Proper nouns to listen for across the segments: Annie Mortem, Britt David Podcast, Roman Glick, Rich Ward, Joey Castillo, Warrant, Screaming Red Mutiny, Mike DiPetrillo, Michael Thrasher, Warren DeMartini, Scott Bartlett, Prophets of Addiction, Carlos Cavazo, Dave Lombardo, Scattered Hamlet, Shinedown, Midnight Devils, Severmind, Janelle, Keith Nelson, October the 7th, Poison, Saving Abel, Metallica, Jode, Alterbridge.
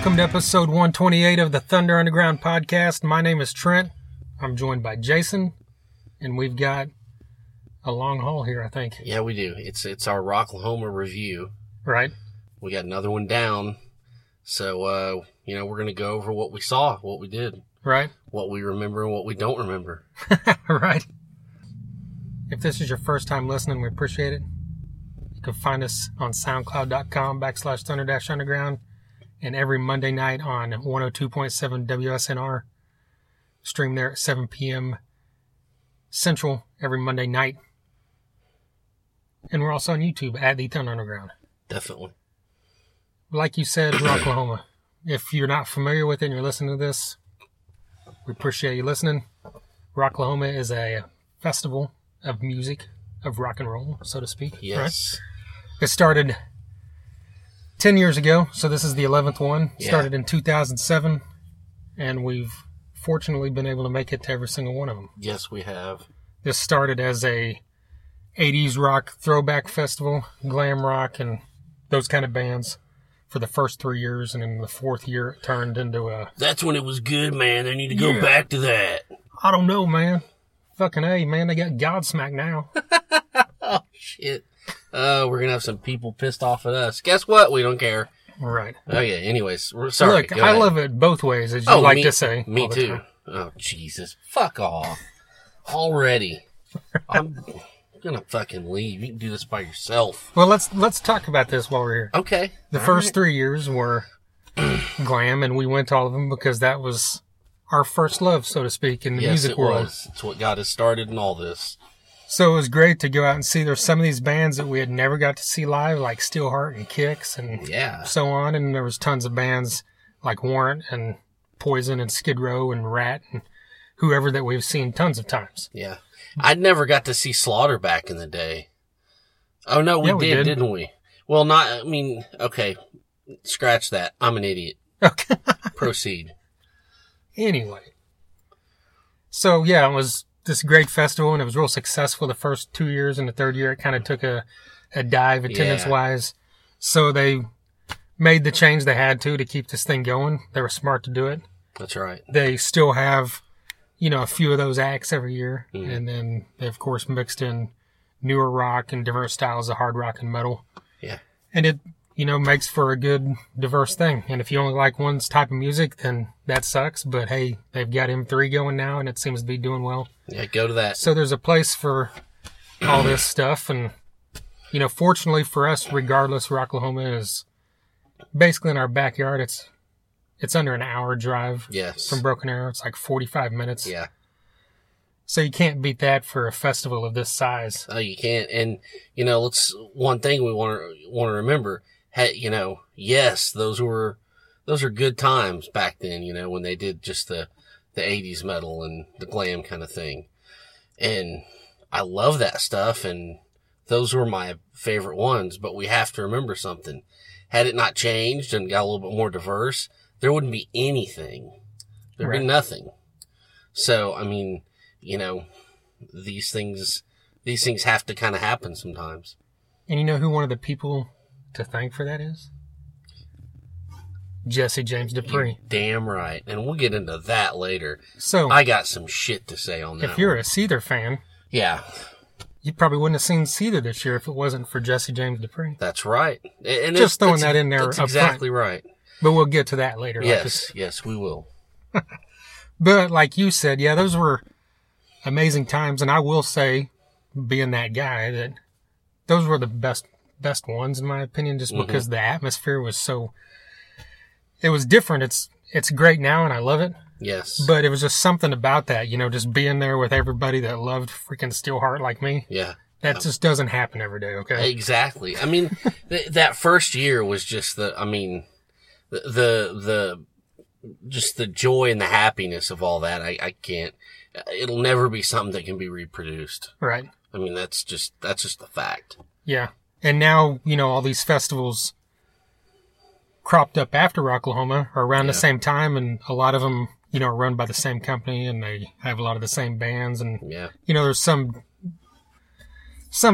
Welcome to episode 128 of the Thunder Underground podcast. My name is Trent. I'm joined by Jason, and we've got a long haul here, I think. Yeah, we do. It's our Rocklahoma review. Right. We got another one down, so we're going to go over what we saw, what we did. Right. What we remember and what we don't remember. Right. If this is your first time listening, we appreciate it. You can find us on soundcloud.com/thunder-underground and every Monday night on 102.7 WSNR. Stream there at 7 p.m. Central every Monday night. And we're also on YouTube at the Thunder Underground. Definitely. Like you said, Rocklahoma. If you're not familiar with it and you're listening to this, we appreciate you listening. Rocklahoma is a festival of music, of rock and roll, so to speak. Yes. Right? It started 10 years ago, so this is the 11th one. Yeah. Started in 2007, and we've fortunately been able to make it to every single one of them. Yes, we have. This started as a 80s rock throwback festival, glam rock, and those kind of bands for the first 3 years, and in the fourth year it turned into a... That's when it was good, man. They need to go back to that. I don't know, man. Fucking A, man. They got Godsmack now. Oh, shit. We're going to have some people pissed off at us. Guess what? We don't care. Right. Oh, yeah. Anyways, we're sorry. Look, I love it both ways, as you like to say. Me too. Time. Oh, Jesus. Fuck off. Already. I'm going to fucking leave. You can do this by yourself. Well, let's talk about this while we're here. Okay. The first 3 years were glam, and we went to all of them because that was our first love, so to speak, in the music world. Yes, it was. It's what got us started in all this. So it was great to go out and see. There's some of these bands that we had never got to see live, like Steelheart and Kicks and so on. And there was tons of bands like Warrant and Poison and Skid Row and Ratt and whoever that we've seen tons of times. Yeah. I never got to see Slaughter back in the day. Oh, no, we did, didn't we? Well, okay, scratch that. I'm an idiot. Okay. Proceed. Anyway. So, it was this great festival, and it was real successful the first 2 years, and the third year it kind of took a dive attendance-wise. So they made the change they had to keep this thing going. They were smart to do it. That's right. They still have, a few of those acts every year, and then they, of course, mixed in newer rock and different styles of hard rock and metal. Yeah. And it, makes for a good, diverse thing. And if you only like one type of music, then that sucks. But hey, they've got M3 going now, and it seems to be doing well. Yeah, go to that. So there's a place for all this stuff. And, fortunately for us, regardless, Rocklahoma is basically in our backyard. It's under an hour drive from Broken Arrow. It's like 45 minutes. Yeah. So you can't beat that for a festival of this size. Oh, you can't. And, one thing we want to remember. Hey, yes, those are good times back then, when they did just the 80s metal and the glam kind of thing. And I love that stuff, and those were my favorite ones, but we have to remember something. Had it not changed and got a little bit more diverse, there wouldn't be anything. There'd be nothing. So, these things have to kind of happen sometimes. And who one of the people to thank for that is? Jesse James Dupree. You're damn right. And we'll get into that later. So I got some shit to say on that. If you're a Cedar fan, you probably wouldn't have seen Cedar this year if it wasn't for Jesse James Dupree. That's right. And just throwing that in there. That's exactly right. But we'll get to that later. Yes, we will. But like you said, those were amazing times. And I will say, being that guy, that those were the best ones, in my opinion, just because the atmosphere was so... It was different. It's great now, and I love it. Yes. But it was just something about that, just being there with everybody that loved freaking Steelheart like me. Yeah. That just doesn't happen every day, okay? Exactly. That first year was just the joy and the happiness of all that. I can't... It'll never be something that can be reproduced. Right. That's just a fact. Yeah. And now, all these festivals cropped up after Rocklahoma are around the same time, and a lot of them, are run by the same company, and they have a lot of the same bands, and, there's some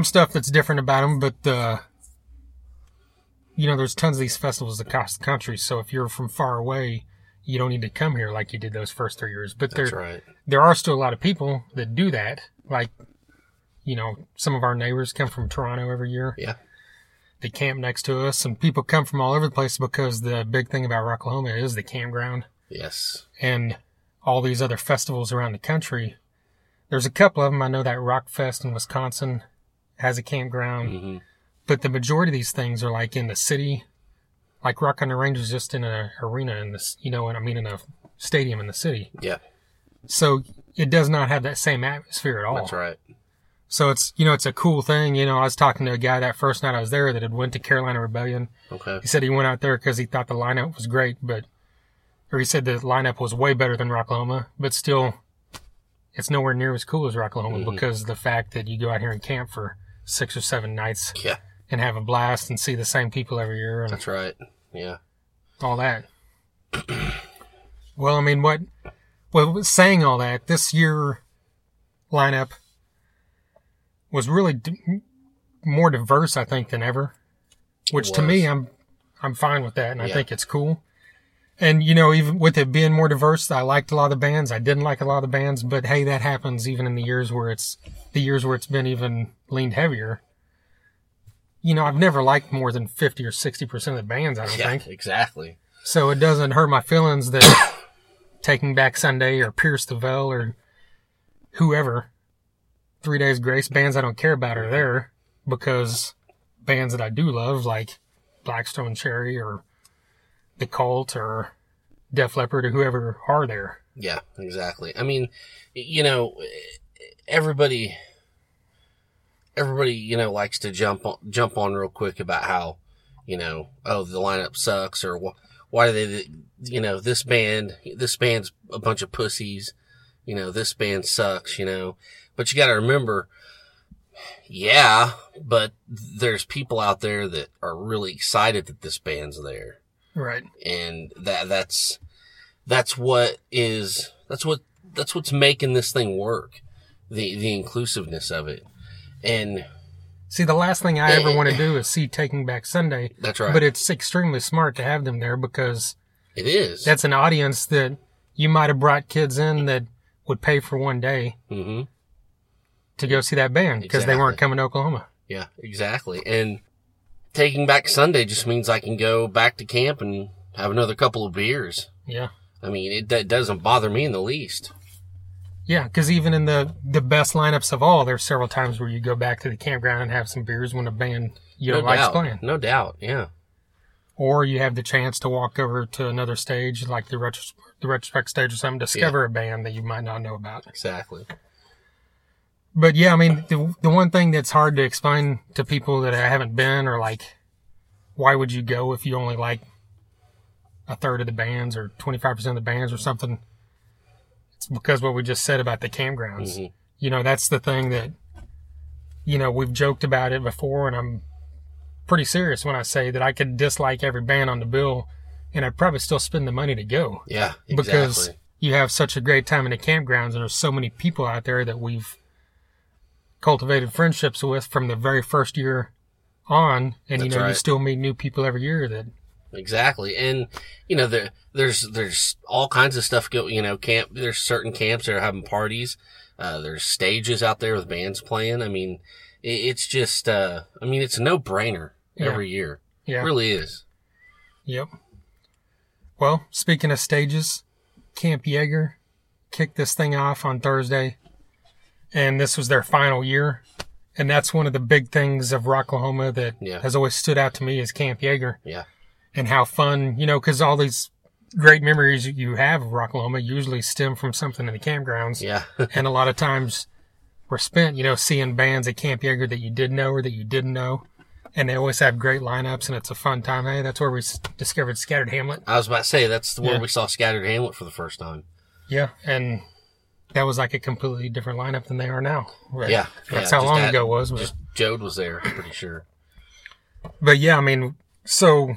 stuff that's different about them, but you know, there's tons of these festivals across the country. So if you're from far away, you don't need to come here like you did those first 3 years. But there are still a lot of people that do that. Like, you know, some of our neighbors come from Toronto every year. Yeah. They camp next to us, and people come from all over the place because the big thing about Rocklahoma is the campground. Yes. And all these other festivals around the country. There's a couple of them. I know that Rockfest in Wisconsin has a campground. Mm-hmm. But the majority of these things are like in the city. Like Rock on the Range is just in an arena in this, you know, and I mean in a stadium in the city. Yeah. So it does not have that same atmosphere at all. That's right. So it's, you know, it's a cool thing. You know, I was talking to a guy that first night I was there that had went to Carolina Rebellion. Okay. He said he went out there because he thought the lineup was great, or he said the lineup was way better than Rocklahoma, but still it's nowhere near as cool as Rocklahoma mm-hmm. because of the fact that you go out here and camp for 6 or 7 nights. Yeah. And have a blast and see the same people every year. And that's right. Yeah. All that. Well, I mean, saying all that, this year lineup was really more diverse, I think, than ever, which to me, I'm fine with that. And I think it's cool. And, you know, even with it being more diverse, I liked a lot of the bands. I didn't like a lot of the bands, but hey, that happens even in the years where it's been even leaned heavier. You know, I've never liked more than 50 or 60% of the bands, I don't think. Exactly. So it doesn't hurt my feelings that Taking Back Sunday or Pierce the Veil or whoever, 3 Days Grace, bands I don't care about are there, because bands that I do love, like Blackstone Cherry or The Cult or Def Leppard or whoever, are there. Yeah, exactly. I mean, you know, everybody, you know, likes to jump on real quick about how, you know, oh, the lineup sucks, or why do they, you know, this band's a bunch of pussies, you know, this band sucks, you know. But you got to remember, yeah, but there's people out there that are really excited that this band's there, right? And that's what's making this thing work, the inclusiveness of it. And see, the last thing I ever want to do is see Taking Back Sunday. That's right. But it's extremely smart to have them there, because it is. That's an audience that you might have brought kids in that would pay for one day mm-hmm. to go see that band because they weren't coming to Oklahoma. Yeah, exactly. And Taking Back Sunday just means I can go back to camp and have another couple of beers. Yeah. I mean, it doesn't bother me in the least. Yeah, because even in the best lineups of all, there's several times where you go back to the campground and have some beers when a band you don't like playing. No doubt, yeah. Or you have the chance to walk over to another stage, like the retrospect stage or something, discover a band that you might not know about. Exactly. But yeah, I mean, the one thing that's hard to explain to people that haven't been, or like, why would you go if you only like a third of the bands or 25% of the bands or something? It's because what we just said about the campgrounds, mm-hmm. you know, that's the thing that, you know, we've joked about it before, and I'm pretty serious when I say that I could dislike every band on the bill and I'd probably still spend the money to go. Yeah, exactly. Because you have such a great time in the campgrounds, and there's so many people out there that we've cultivated friendships with from the very first year on. And, that's you know, right. You still meet new people every year that. Exactly. And, you know, there's all kinds of stuff go, you know, camp, there's certain camps that are having parties. There's stages out there with bands playing. I mean, it's just, it's a no brainer every year. Yeah. It really is. Yep. Well, speaking of stages, Camp Jäger kicked this thing off on Thursday, and this was their final year. And that's one of the big things of Rocklahoma that has always stood out to me is Camp Jäger. Yeah. And how fun, you know, because all these great memories you have of Rocklahoma usually stem from something in the campgrounds. Yeah. And a lot of times we're spent, you know, seeing bands at Camp Jäger that you did know or that you didn't know. And they always have great lineups, and it's a fun time. Hey, that's where we discovered Scattered Hamlet. I was about to say, that's where we saw Scattered Hamlet for the first time. Yeah. And that was like a completely different lineup than they are now. Right? Yeah. That's how long ago it was. But... just Jode was there, I'm pretty sure. But yeah, I mean, so...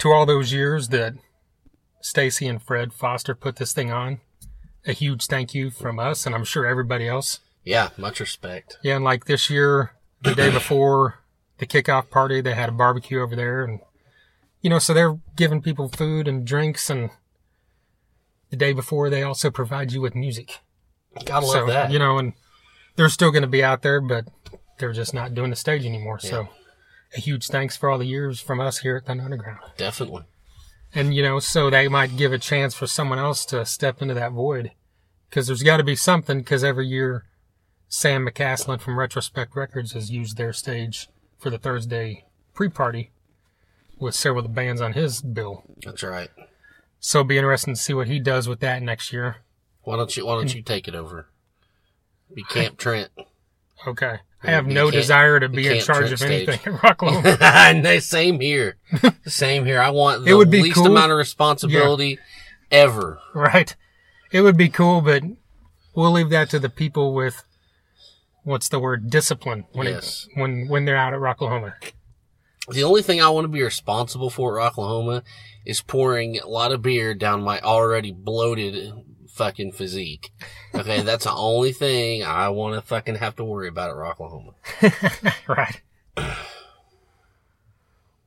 to all those years that Stacy and Fred Foster put this thing on, a huge thank you from us, and I'm sure everybody else. Yeah, much respect. Yeah, and like this year, the day before, the kickoff party. They had a barbecue over there, and you know, so they're giving people food and drinks, and the day before they also provide you with music. Gotta love that. You know, and they're still going to be out there, but they're just not doing the stage anymore. Yeah. So a huge thanks for all the years from us here at Thunder Underground. Definitely. And, you know, so they might give a chance for someone else to step into that void, because there's got to be something, because every year Sam McCaslin from Retrospect Records has used their stage for the Thursday pre-party with several of the bands on his bill. That's right. So it'll be interesting to see what he does with that next year. Why don't you take it over? Be Camp Trent. Okay. I have no desire to be in charge of anything at Rocklahoma. Same here. Same here. I want the least amount of responsibility ever. Right. It would be cool, but we'll leave that to the people with, what's the word, discipline when they're out at Rocklahoma. The only thing I want to be responsible for at Rocklahoma is pouring a lot of beer down my already bloated fucking physique. Okay, that's the only thing I want to fucking have to worry about at Rocklahoma. Right.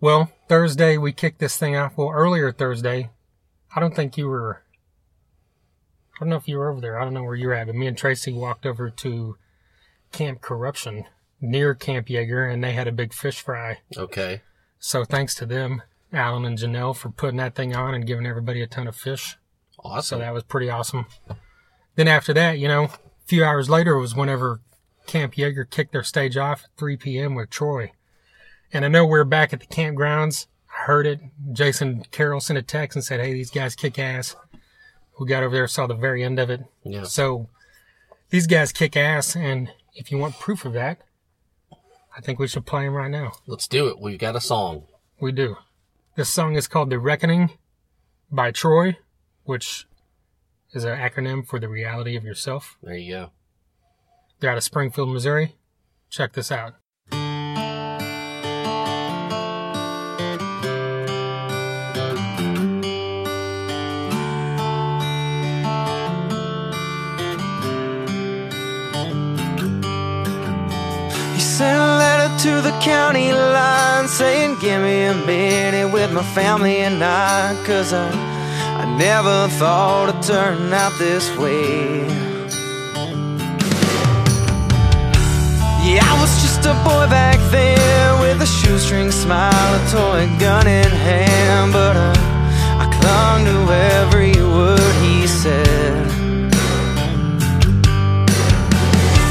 Well, Thursday we kicked this thing off. Well, earlier Thursday, I don't know if you were over there. I don't know where you were at, but me and Tracy walked over to Camp Corruption near Camp Jäger, and they had a big fish fry. Okay. So thanks to them, Alan and Janelle, for putting that thing on and giving everybody a ton of fish. Awesome. So that was pretty awesome. Then after that, you know, a few hours later was whenever Camp Jäger kicked their stage off at 3 p.m. with Troy. And I know we're back at the campgrounds. I heard it. Jason Carroll sent a text and said, hey, these guys kick ass. We got over there, saw the very end of it. Yeah. So these guys kick ass, and if you want proof of that, I think we should play them right now. Let's do it. We've got a song. We do. This song is called The Reckoning by Troy, which is an acronym for The Reality of Yourself. There you go. They're out of Springfield, Missouri. Check this out. You sent a letter to the county line saying, give me a minute with my family and I, 'cause I never thought it'd turn out this way. Yeah, I was just a boy back then with a shoestring smile, a toy gun in hand, but I clung to every word he said.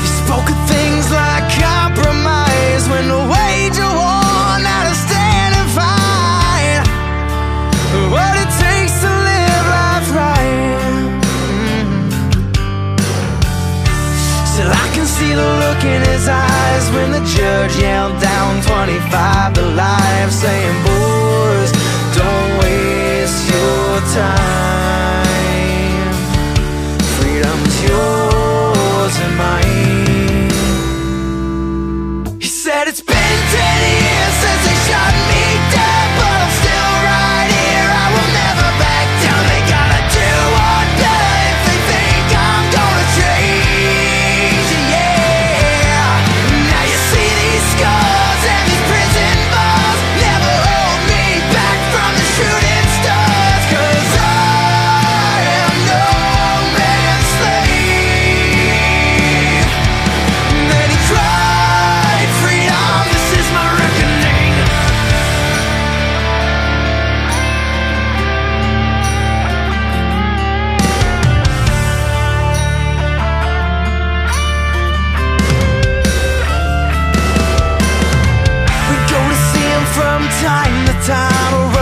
He spoke of things like compromise when the wage of war, not a standing fight. What it takes to live life right. Still I can see the look in his eyes when the judge yelled down 25 to life, saying, boys, don't waste your time. Freedom's yours and mine. He said, it's been 10 years since they shot me down, but I'm still right here. I will never back down. They gotta do or die if they think I'm gonna change. Yeah. Now you see these scars and these prison bars never hold me back from the shooting stars. 'Cause I am no man's slave. And then he cried, freedom, this is my reckoning. We go to see him from time to time. I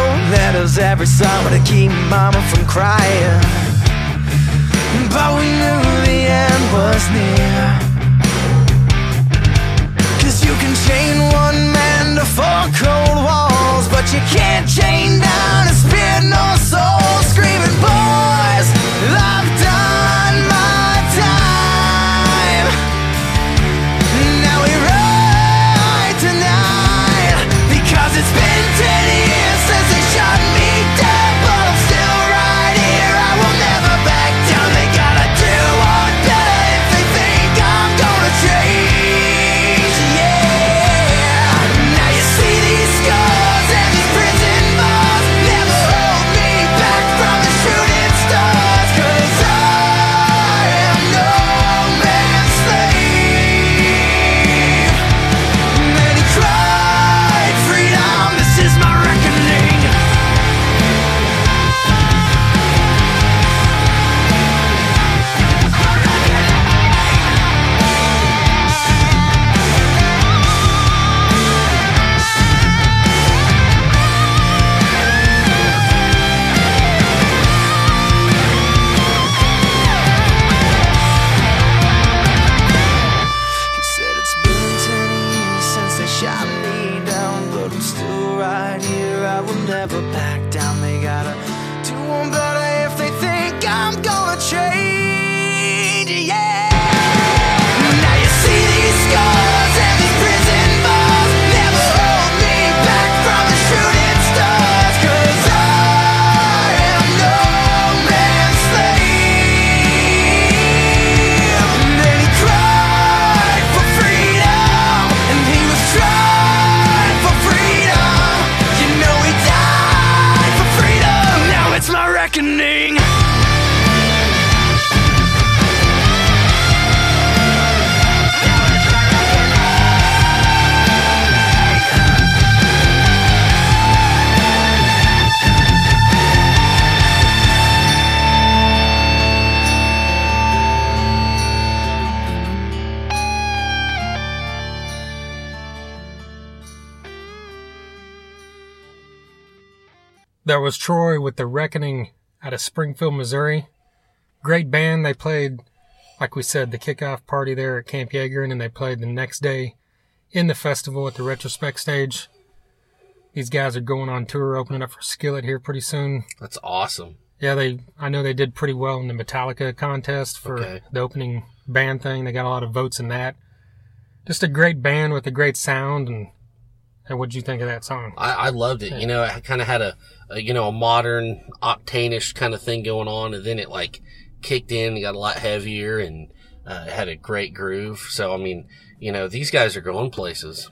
wrote letters every summer to keep mama from crying, but we knew the end was near. 'Cause you can chain one man to four cold walls, but you can't chain down a spirit nor soul, screaming, boys, I've done my time. Now we ride tonight, because it's been 10 years since they shot me down, but I'm still right here. I will never back down. They gotta do or die if they think There was Troy with The Reckoning out of Springfield, Missouri. Great band. They played, like we said, the kickoff party there at Camp Jäger, and then they played the next day in the festival at the retrospect stage. These guys are going on tour, opening up for Skillet here pretty soon. That's awesome. Yeah, I know they did pretty well in the Metallica contest for the opening band thing. They got a lot of votes in that. Just a great band with a great sound. And what'd you think of that song? I loved it. Yeah. You know, it kind of had a modern Octane-ish kind of thing going on, and then it like kicked in and got a lot heavier, and it had a great groove. So, I mean, you know, these guys are going places.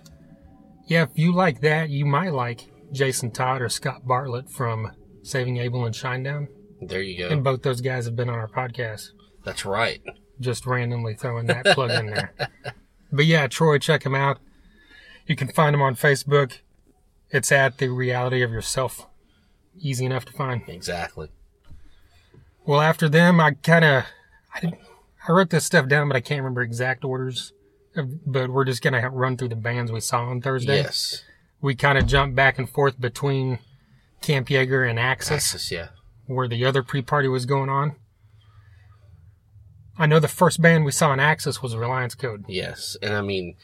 Yeah, if you like that, you might like Jason Todd or Scott Bartlett from Saving Abel and Shinedown. There you go. And both those guys have been on our podcast. That's right. Just randomly throwing that plug in there. But yeah, Troy, check him out. You can find him on Facebook. It's at The Reality of Yourself. Easy enough to find. Exactly. Well, after them, I wrote this stuff down, but I can't remember exact orders. But we're just going to run through the bands we saw on Thursday. Yes. We kind of jumped back and forth between Camp Jäger and Axis, yeah, where the other pre-party was going on. I know the first band we saw in Axis was Reliance Code. Yes, and I mean,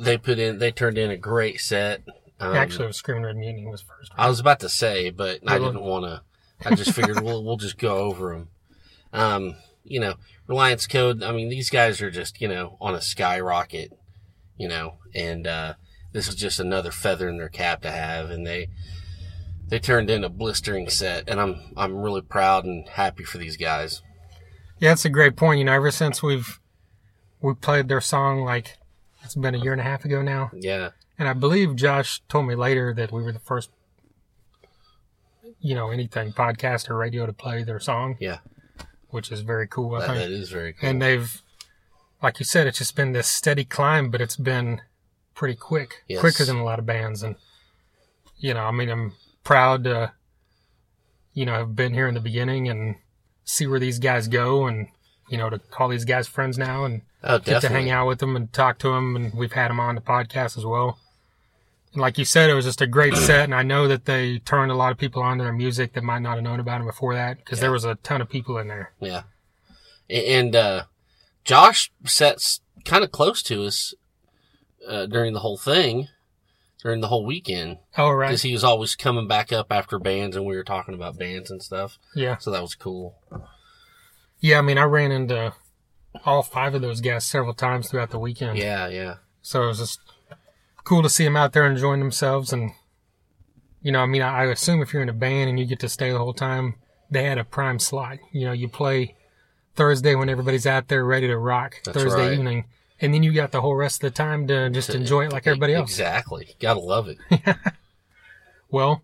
they turned in a great set. Actually, it was Screaming Red Mutiny was first. Right? I was about to say, but I didn't want to. I just figured we'll just go over them. You know, Reliance Code, I mean, these guys are just, you know, on a skyrocket, you know, and this is just another feather in their cap to have, and they turned in a blistering set, and I'm really proud and happy for these guys. Yeah, that's a great point. You know, ever since we played their song, like, it's been a year and a half ago now. Yeah. And I believe Josh told me later that we were the first, you know, anything, podcast or radio to play their song. Yeah. Which is very cool, I think. That is very cool. And they've, like you said, it's just been this steady climb, but it's been pretty quick. Yes. Quicker than a lot of bands. And, you know, I mean, I'm proud to, you know, have been here in the beginning and see where these guys go, and, you know, to call these guys friends now and get to hang out with them and talk to them. And we've had them on the podcast as well. And like you said, it was just a great set. And I know that they turned a lot of people on to their music that might not have known about them before that, because there was a ton of people in there. Yeah. And Josh sat kind of close to us during the whole thing. During the whole weekend. Oh, right. Because he was always coming back up after bands, and we were talking about bands and stuff. Yeah. So that was cool. Yeah, I mean, I ran into all five of those guys several times throughout the weekend. Yeah. So it was just cool to see them out there enjoying themselves. And, you know, I mean, I assume if you're in a band and you get to stay the whole time, they had a prime slot. You know, you play Thursday when everybody's out there ready to rock. That's Thursday right. Evening. And then you got the whole rest of the time to just enjoy it like everybody else. Exactly. Gotta love it. Well,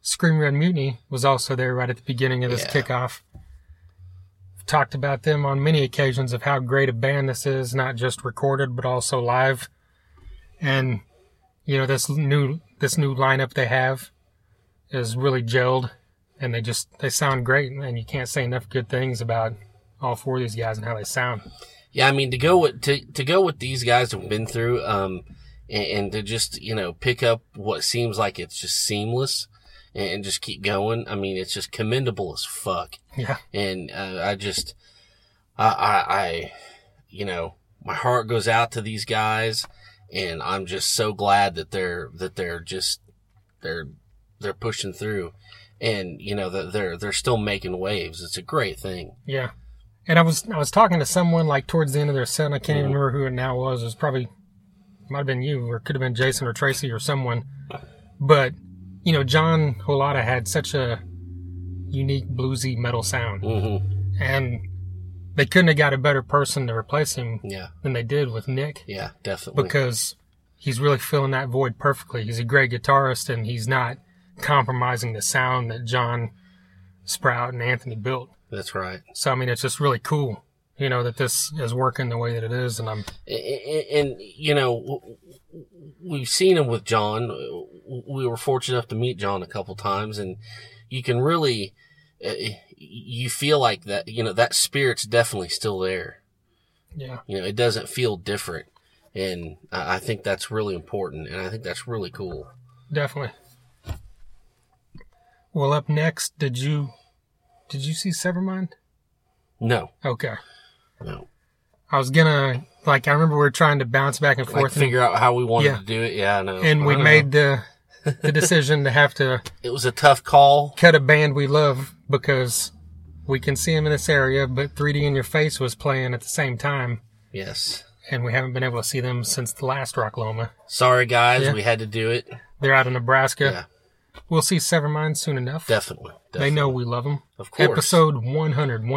Screaming Red Mutiny was also there right at the beginning of this kickoff. We've talked about them on many occasions of how great a band this is, not just recorded, but also live. And, you know, this new lineup they have is really gelled, and they sound great, and you can't say enough good things about all four of these guys and how they sound. Yeah, I mean, to go with these guys who've been through, and to just, you know, pick up what seems like it's just seamless and just keep going. I mean, it's just commendable as fuck. Yeah. And I you know, my heart goes out to these guys, and I'm just so glad that they're pushing through, and you know that they're still making waves. It's a great thing. Yeah. And I was talking to someone like towards the end of their set. I can't even remember who it now was. It was probably, might have been you, or could have been Jason or Tracy or someone. But, you know, John Holata had such a unique bluesy metal sound. Mm-hmm. And they couldn't have got a better person to replace him than they did with Nick. Yeah, definitely. Because he's really filling that void perfectly. He's a great guitarist, and he's not compromising the sound that John Sprout and Anthony built. That's right. So, I mean, it's just really cool, you know, that this is working the way that it is. And you know, we've seen him with John. We were fortunate enough to meet John a couple times, and you can really, you feel like that, you know, that spirit's definitely still there. Yeah. You know, it doesn't feel different. And I think that's really important. And I think that's really cool. Definitely. Well, up next, did you see Severmind? No. Okay. No. I was gonna, like, I remember we were trying to bounce back and forth, like, figure out how we wanted to do it. Yeah, I know. And we made the decision to have to. It was a tough call. Cut a band we love because we can see them in this area, but 3D in Your Face was playing at the same time. Yes. And we haven't been able to see them since the last Rocklahoma. Sorry, guys, we had to do it. They're out of Nebraska. Yeah. We'll see Severmind soon enough. Definitely. They know we love them. Of course. Episode 100 of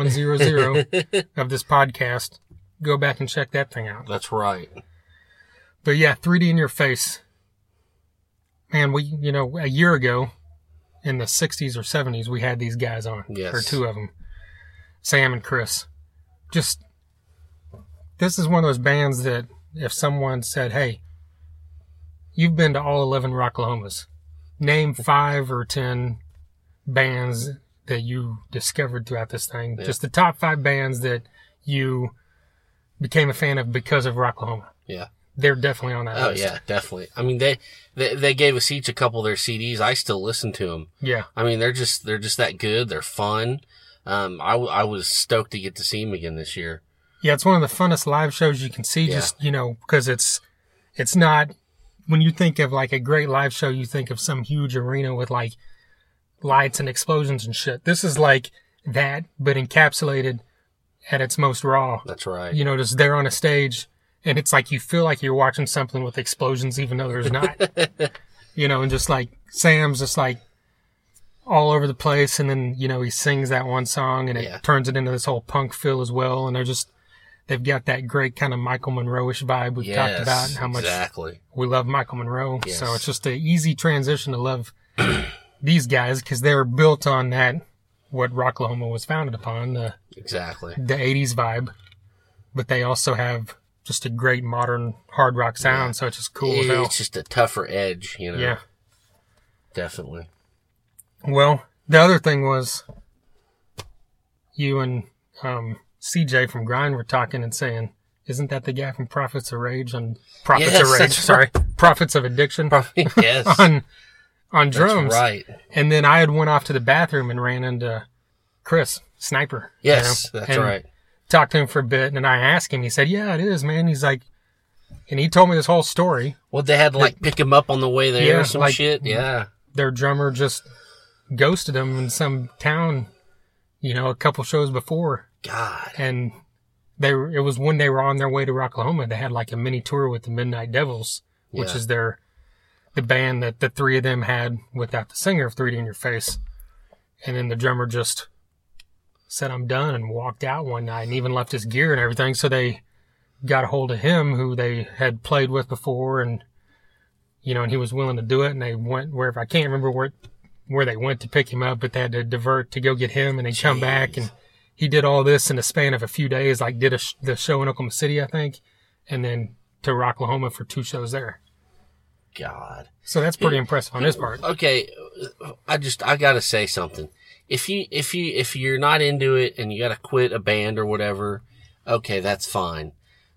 this podcast. Go back and check that thing out. That's right. But yeah, 3D in Your Face. Man, we, a year ago in the 60s or 70s, we had these guys on. Yes. Or two of them. Sam and Chris. Just, this is one of those bands that if someone said, hey, you've been to all 11 Rocklahomas. Name 5 or 10 bands that you discovered throughout this thing. Yeah. Just the top 5 bands that you became a fan of because of Rocklahoma. Yeah. They're definitely on that list. Oh, yeah, definitely. I mean, they gave us each a couple of their CDs. I still listen to them. Yeah. I mean, they're just that good. They're fun. I was stoked to get to see them again this year. Yeah, it's one of the funnest live shows you can see, just, because it's not... When you think of, like, a great live show, you think of some huge arena with, like, lights and explosions and shit. This is like that, but encapsulated at its most raw. That's right. Just there on a stage, and it's like you feel like you're watching something with explosions, even though there's not. And just, like, Sam's just, like, all over the place, and then, he sings that one song, and it turns it into this whole punk feel as well, and they're just... They've got that great kind of Michael Monroe-ish vibe we've talked about and how much we love Michael Monroe. Yes. So it's just an easy transition to love these guys because they're built on that, what Rocklahoma was founded upon, the 80s vibe. But they also have just a great modern hard rock sound, so it's just cool. It's just a tougher edge, Yeah. Definitely. Well, the other thing was you and... CJ from Grind were talking and saying, isn't that the guy from Prophets of Rage on Prophets of Addiction? Yes. on drums. That's right. And then I had went off to the bathroom and ran into Chris Sniper. Yes, that's right. Talked to him for a bit and I asked him, he said, yeah, it is, man. He's like, and he told me this whole story. Well, they had to pick him up on the way there or some shit. Yeah. Their drummer just ghosted him in some town, a couple shows before. God. And it was when they were on their way to Rocklahoma. They had like a mini tour with the Midnight Devils, which is the band that the three of them had without the singer of 3D in Your Face. And then the drummer just said, I'm done, and walked out one night and even left his gear and everything. So they got a hold of him, who they had played with before, and, and he was willing to do it. And they went wherever, I can't remember where they went to pick him up, but they had to divert to go get him, and they come back and... He did all this in the span of a few days, like did the show in Oklahoma City, I think, and then to Rocklahoma for 2 shows there. God. So that's pretty impressive on his part. Okay, I got to say something. If you're not into it and you got to quit a band or whatever, okay, that's fine.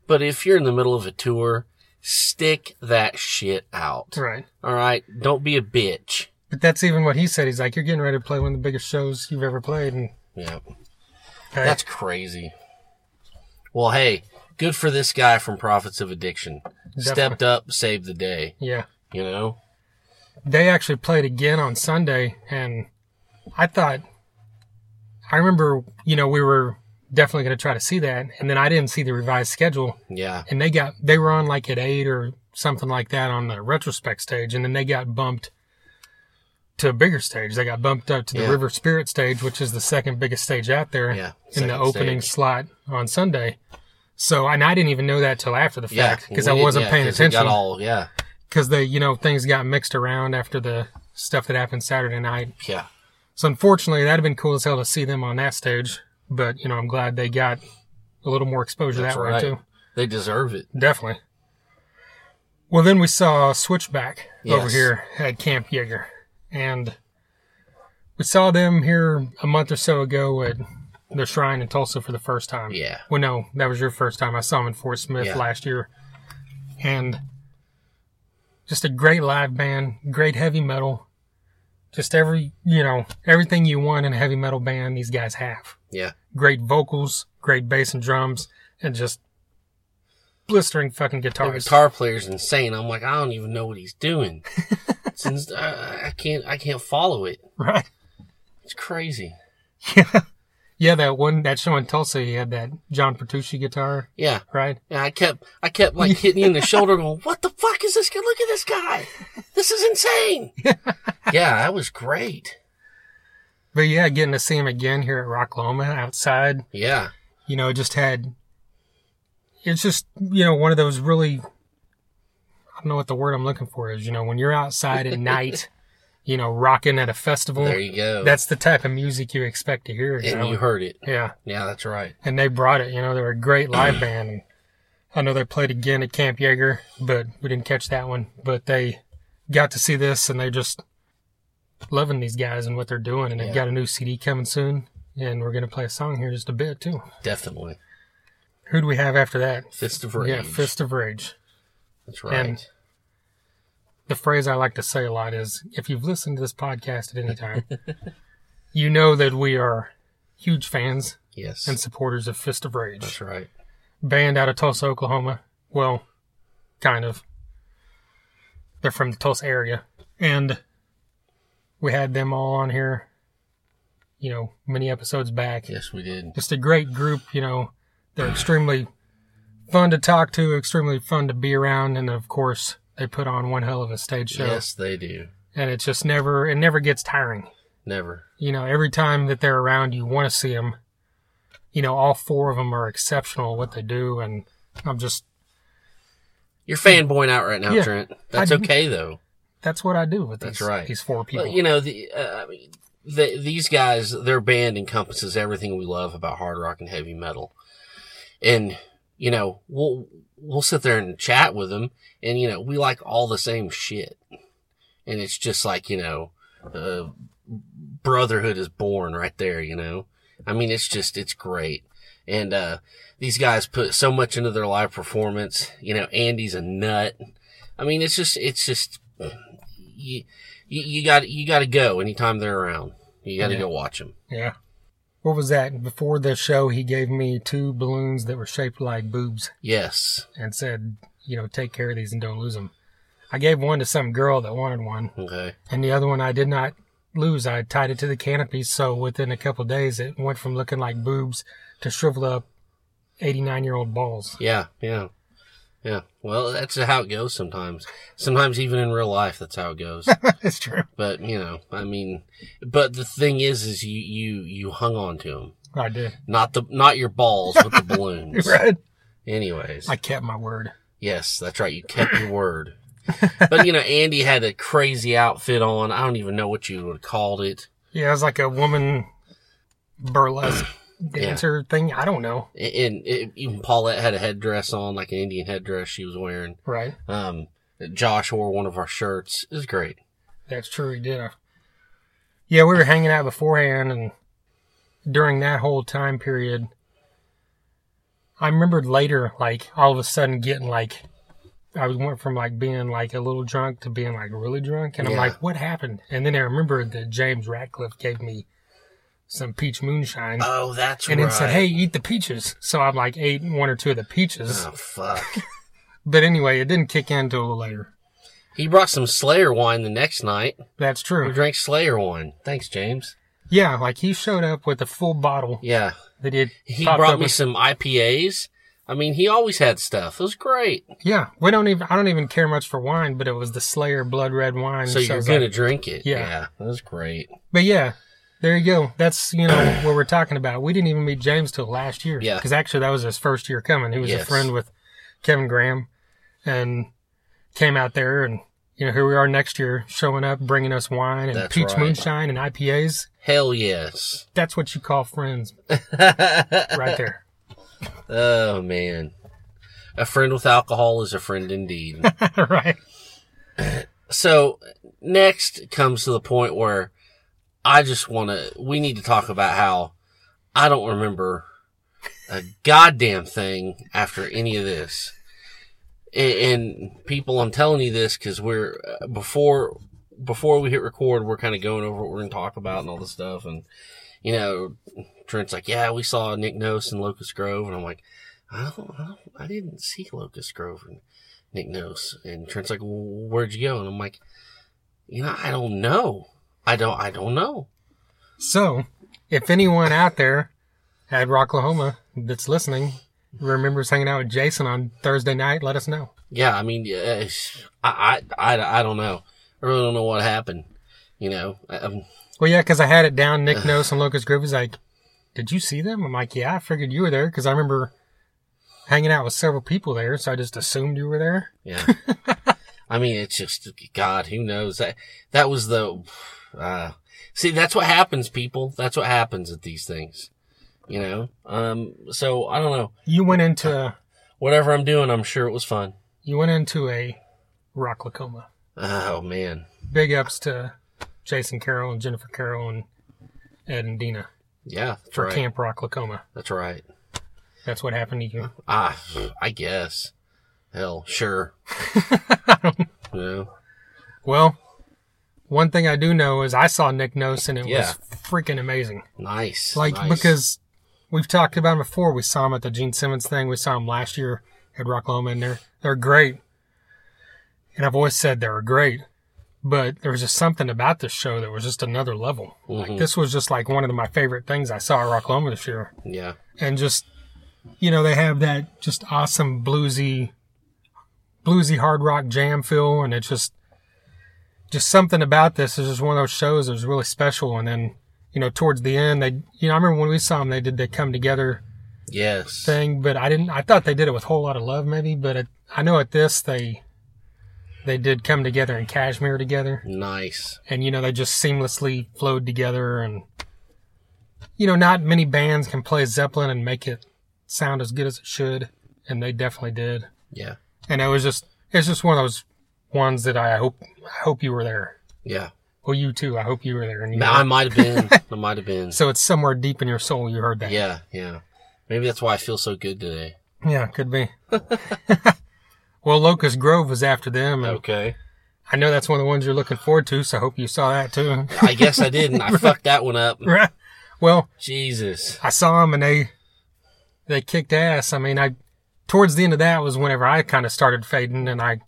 But if you're in the middle of a tour, stick that shit out. Right. All right, don't be a bitch. But that's even what he said. He's like, you're getting ready to play one of the biggest shows you've ever played, and yeah. Okay. That's crazy. Well, hey, good for this guy from Prophets of Addiction. Definitely. Stepped up, saved the day. Yeah. They actually played again on Sunday, and I remember, we were definitely going to try to see that, and then I didn't see the revised schedule. Yeah. And they were on like at 8 or something like that on the retrospect stage, and then they got bumped to a bigger stage. They got bumped up to the River Spirit stage, which is the second biggest stage out there in the opening slot on Sunday. So, and I didn't even know that till after the fact because I wasn't paying attention. Because they, things got mixed around after the stuff that happened Saturday night. Yeah. So unfortunately, that'd have been cool as hell to see them on that stage. But I'm glad they got a little more exposure way too. They deserve it. Definitely. Well, then we saw Switchback over here at Camp Jäger. And we saw them here a month or so ago at the Shrine in Tulsa for the first time. Yeah. Well, no, that was your first time. I saw them in Fort Smith last year. And just a great live band, great heavy metal. Just every, you know, everything you want in a heavy metal band, these guys have. Yeah. Great vocals, great bass and drums, and just blistering fucking guitars. The guitar player's insane. I'm like, I don't even know what he's doing. Since I can't follow it. Right. It's crazy. Yeah. Yeah, that one, that show in Tulsa, he had that John Petrucci guitar. Yeah. Right? Yeah, I kept like hitting you in the shoulder going, what the fuck is this guy? Look at this guy. This is insane. Yeah, that was great. But yeah, getting to see him again here at Rocklahoma outside. Yeah. You know, it's just, you know, one of those really, I don't know what the word I'm looking for is, you know, when you're outside at night. You know, rocking at a festival. There you go. That's the type of music you expect to hear. And you heard it. Yeah. Yeah, that's right. And they brought it. You know, they were a great live band. And I know they played again at Camp Jäger, but we didn't catch that one. But they got to see this, and they're just loving these guys and what they're doing. And they've got a new CD coming soon, and we're going to play a song here in just a bit, too. Definitely. Who do we have after that? Fist of Rage. Yeah, Fist of Rage. That's right. And the phrase I like to say a lot is, if you've listened to this podcast at any time, you know that we are huge fans and supporters of Fist of Rage. That's right. Band out of Tulsa, Oklahoma. Well, kind of. They're from the Tulsa area. And we had them all on here, you know, many episodes back. Yes, we did. Just a great group, you know. They're extremely fun to talk to, extremely fun to be around, and of course, they put on one hell of a stage show. Yes, they do. And it's just it never gets tiring. Never. You know, every time that they're around, you want to see them. You know, all four of them are exceptional at what they do, and I'm just... You're fanboying out right now, yeah, Trent. That's okay, though. That's what I do with these four people. Well, you know, these guys, their band encompasses everything we love about hard rock and heavy metal. And, you know, we'll sit there and chat with them, and, you know, we like all the same shit. And it's just like, you know, brotherhood is born right there, you know? I mean, it's great. And these guys put so much into their live performance. You know, Andy's a nut. I mean, it's just, you gotta go anytime they're around. You gotta go watch them. Yeah. What was that? Before the show, he gave me two balloons that were shaped like boobs. Yes. And said, you know, take care of these and don't lose them. I gave one to some girl that wanted one. Okay. And the other one I did not lose. I tied it to the canopy, so within a couple of days, it went from looking like boobs to shriveled up 89-year-old balls. Yeah, yeah, yeah. Well, that's how it goes sometimes. Sometimes even in real life, that's how it goes. It's true. But, you know, I mean, but the thing is you hung on to them. I did. Not your balls, but the balloons. Right. Anyways. I kept my word. Yes, that's right. You kept your word. But, you know, Andy had a crazy outfit on. I don't even know what you would have called it. Yeah, it was like a woman burlesque dancer thing. I don't know. And even Paulette had a headdress on, like an Indian headdress she was wearing. Right. Josh wore one of our shirts. It was great. That's true, he did. Yeah, we were hanging out beforehand, and during that whole time period, I remembered later, like, all of a sudden getting, like, I went from, like, being, like, a little drunk to being, like, really drunk. And I'm like, what happened? And then I remembered that James Ratcliffe gave me some peach moonshine. Oh, that's right. And then said, hey, eat the peaches. So I, like, ate one or two of the peaches. Oh, fuck. But anyway, it didn't kick in until a little later. He brought some Slayer wine the next night. That's true. We drank Slayer wine. Thanks, James. Yeah, like, he showed up with a full bottle. Yeah. He brought me some IPAs. I mean, he always had stuff. It was great. Yeah, I don't even care much for wine, but it was the Slayer Blood Red wine. So you're gonna drink it. Yeah, that was great. But yeah, there you go. That's, you know, what we're talking about. We didn't even meet James till last year. Yeah, because actually that was his first year coming. He was a friend with Kevin Graham, and came out there, and you know, here we are next year, showing up, bringing us wine and moonshine and IPAs. Hell yes. That's what you call friends. Right there. Oh, man. A friend with alcohol is a friend indeed. Right. So, next comes to the point where we need to talk about how I don't remember a goddamn thing after any of this. And people, I'm telling you this because before before we hit record, we're kind of going over what we're going to talk about and all this stuff. And, you know, Trent's like, yeah, we saw Nick Nose in Locust Grove. And I'm like, I didn't see Locust Grove and Nick Nose. And Trent's like, well, where'd you go? And I'm like, you know, I don't know. I don't know. So if anyone out there at Rocklahoma that's listening remembers hanging out with Jason on Thursday night, let us know. Yeah, I mean, I don't know. I really don't know what happened, you know. Well, yeah, because I had it down, Nick Nose and Locust Grove. He's like, did you see them? I'm like, yeah, I figured you were there because I remember hanging out with several people there, so I just assumed you were there. Yeah. I mean, it's just, God, who knows? That was the... see, that's what happens, people. That's what happens at these things, you know? So, I don't know. You went into... whatever I'm doing, I'm sure it was fun. You went into a Rocklahoma. Oh, man. Big ups to Jason Carroll and Jennifer Carroll and Ed and Dina. Yeah, that's for right. Camp Rocklahoma. That's right. That's what happened to you. I guess. Hell, sure. I don't know. Well, one thing I do know is I saw Nick Nose and it was freaking amazing. Nice. Because we've talked about him before. We saw him at the Gene Simmons thing. We saw him last year at Rocklahoma, and they're great. And I've always said they were great. But there was just something about this show that was just another level. Mm-hmm. Like, this was just like one of my favorite things I saw at Rocklahoma this year. Yeah. And just, you know, they have that just awesome bluesy hard rock jam feel. And it's just something about this is just one of those shows that was really special. And then, you know, towards the end, I remember when we saw them, they did the Come Together thing. But I thought they did it with a whole lot of love maybe. But I know at this, They did come together in Kashmir together. Nice. And, you know, they just seamlessly flowed together. And, you know, not many bands can play Zeppelin and make it sound as good as it should. And they definitely did. Yeah. And it's just one of those ones that I hope you were there. Yeah. Well, you too. I hope you were there. I might have been. I might have been. So it's somewhere deep in your soul you heard that. Yeah, yeah. Maybe that's why I feel so good today. Yeah, could be. Well, Locust Grove was after them. Okay. I know that's one of the ones you're looking forward to, so I hope you saw that too. I guess I didn't. I fucked that one up. Right. Well, Jesus. I saw them and they kicked ass. I mean, towards the end of that was whenever I kind of started fading and I,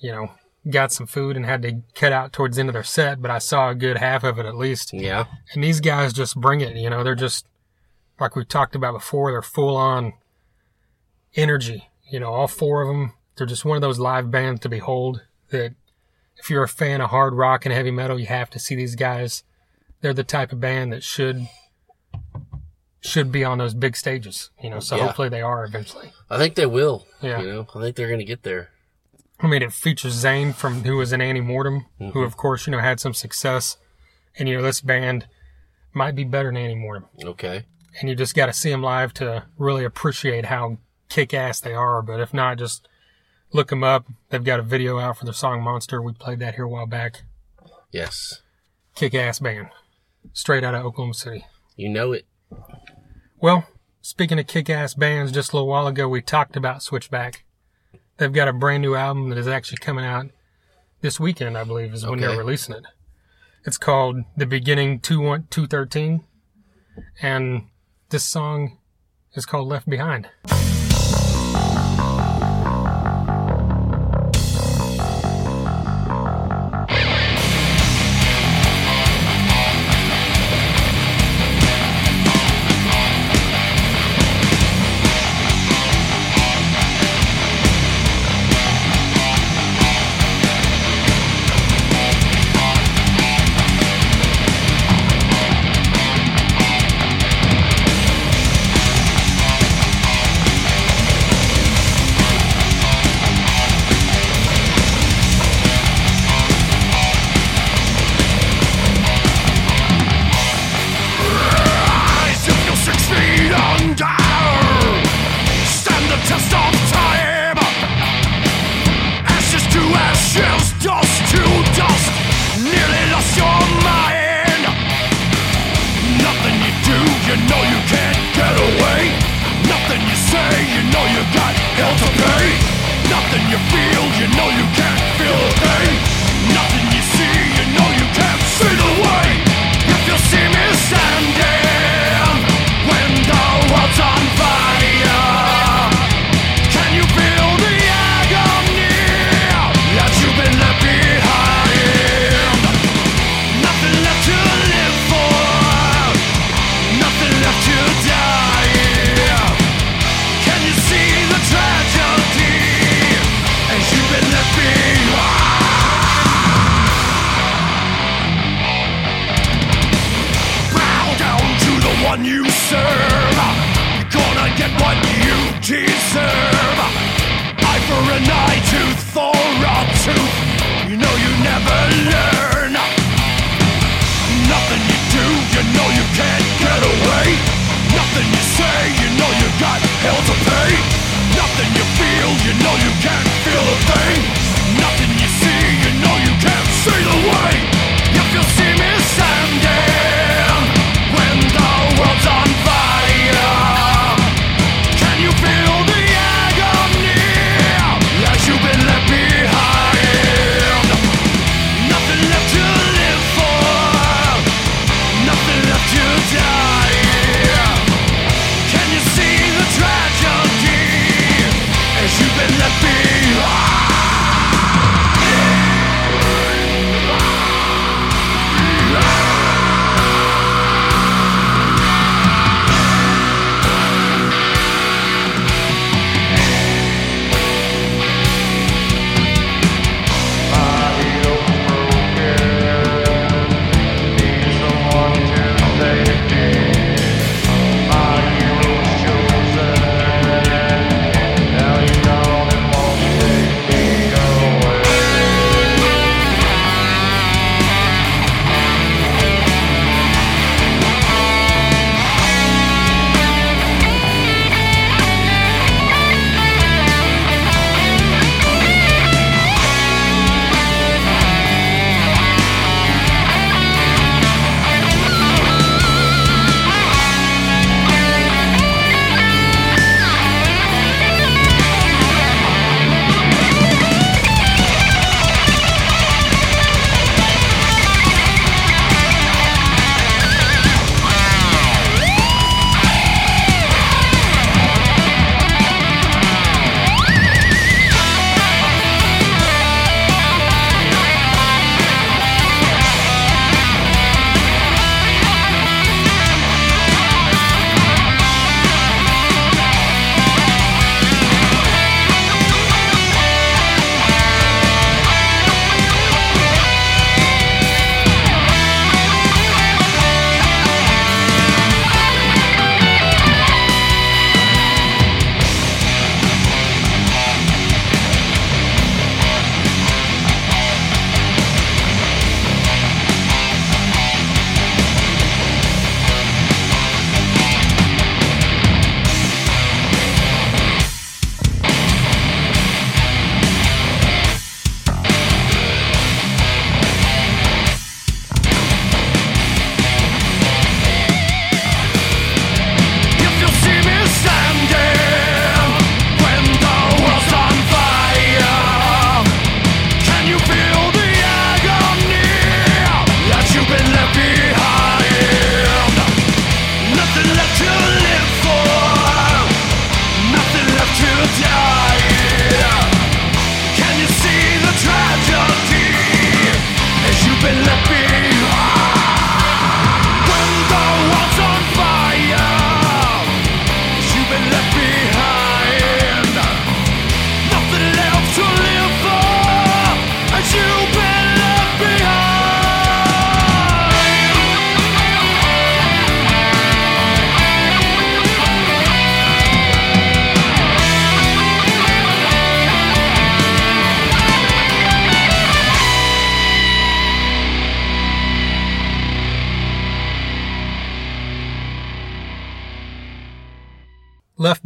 you know, got some food and had to cut out towards the end of their set, but I saw a good half of it at least. Yeah. And these guys just bring it, you know, they're just, like we talked about before, they're full on energy. You know, all four of them. They're just one of those live bands to behold that if you're a fan of hard rock and heavy metal, you have to see these guys. They're the type of band that should be on those big stages, you know, so hopefully they are eventually. I think they will. Yeah. You know, I think they're going to get there. I mean, it features Zane who was in Annie Mortem, mm-hmm. who of course, you know, had some success. And, you know, this band might be better than Annie Mortem. Okay. And you just got to see them live to really appreciate how kick ass they are. But if not, just look them up. They've got a video out for their song Monster. We played that here a while back. Yes. Kick-ass band. Straight out of Oklahoma City. You know it. Well, speaking of kick-ass bands, just a little while ago we talked about Switchback. They've got a brand new album that is actually coming out this weekend, I believe, is when they're releasing it. It's called The Beginning 213. And this song is called Left Behind. Nothing you feel, you know you can't feel the pain. Nothing you see.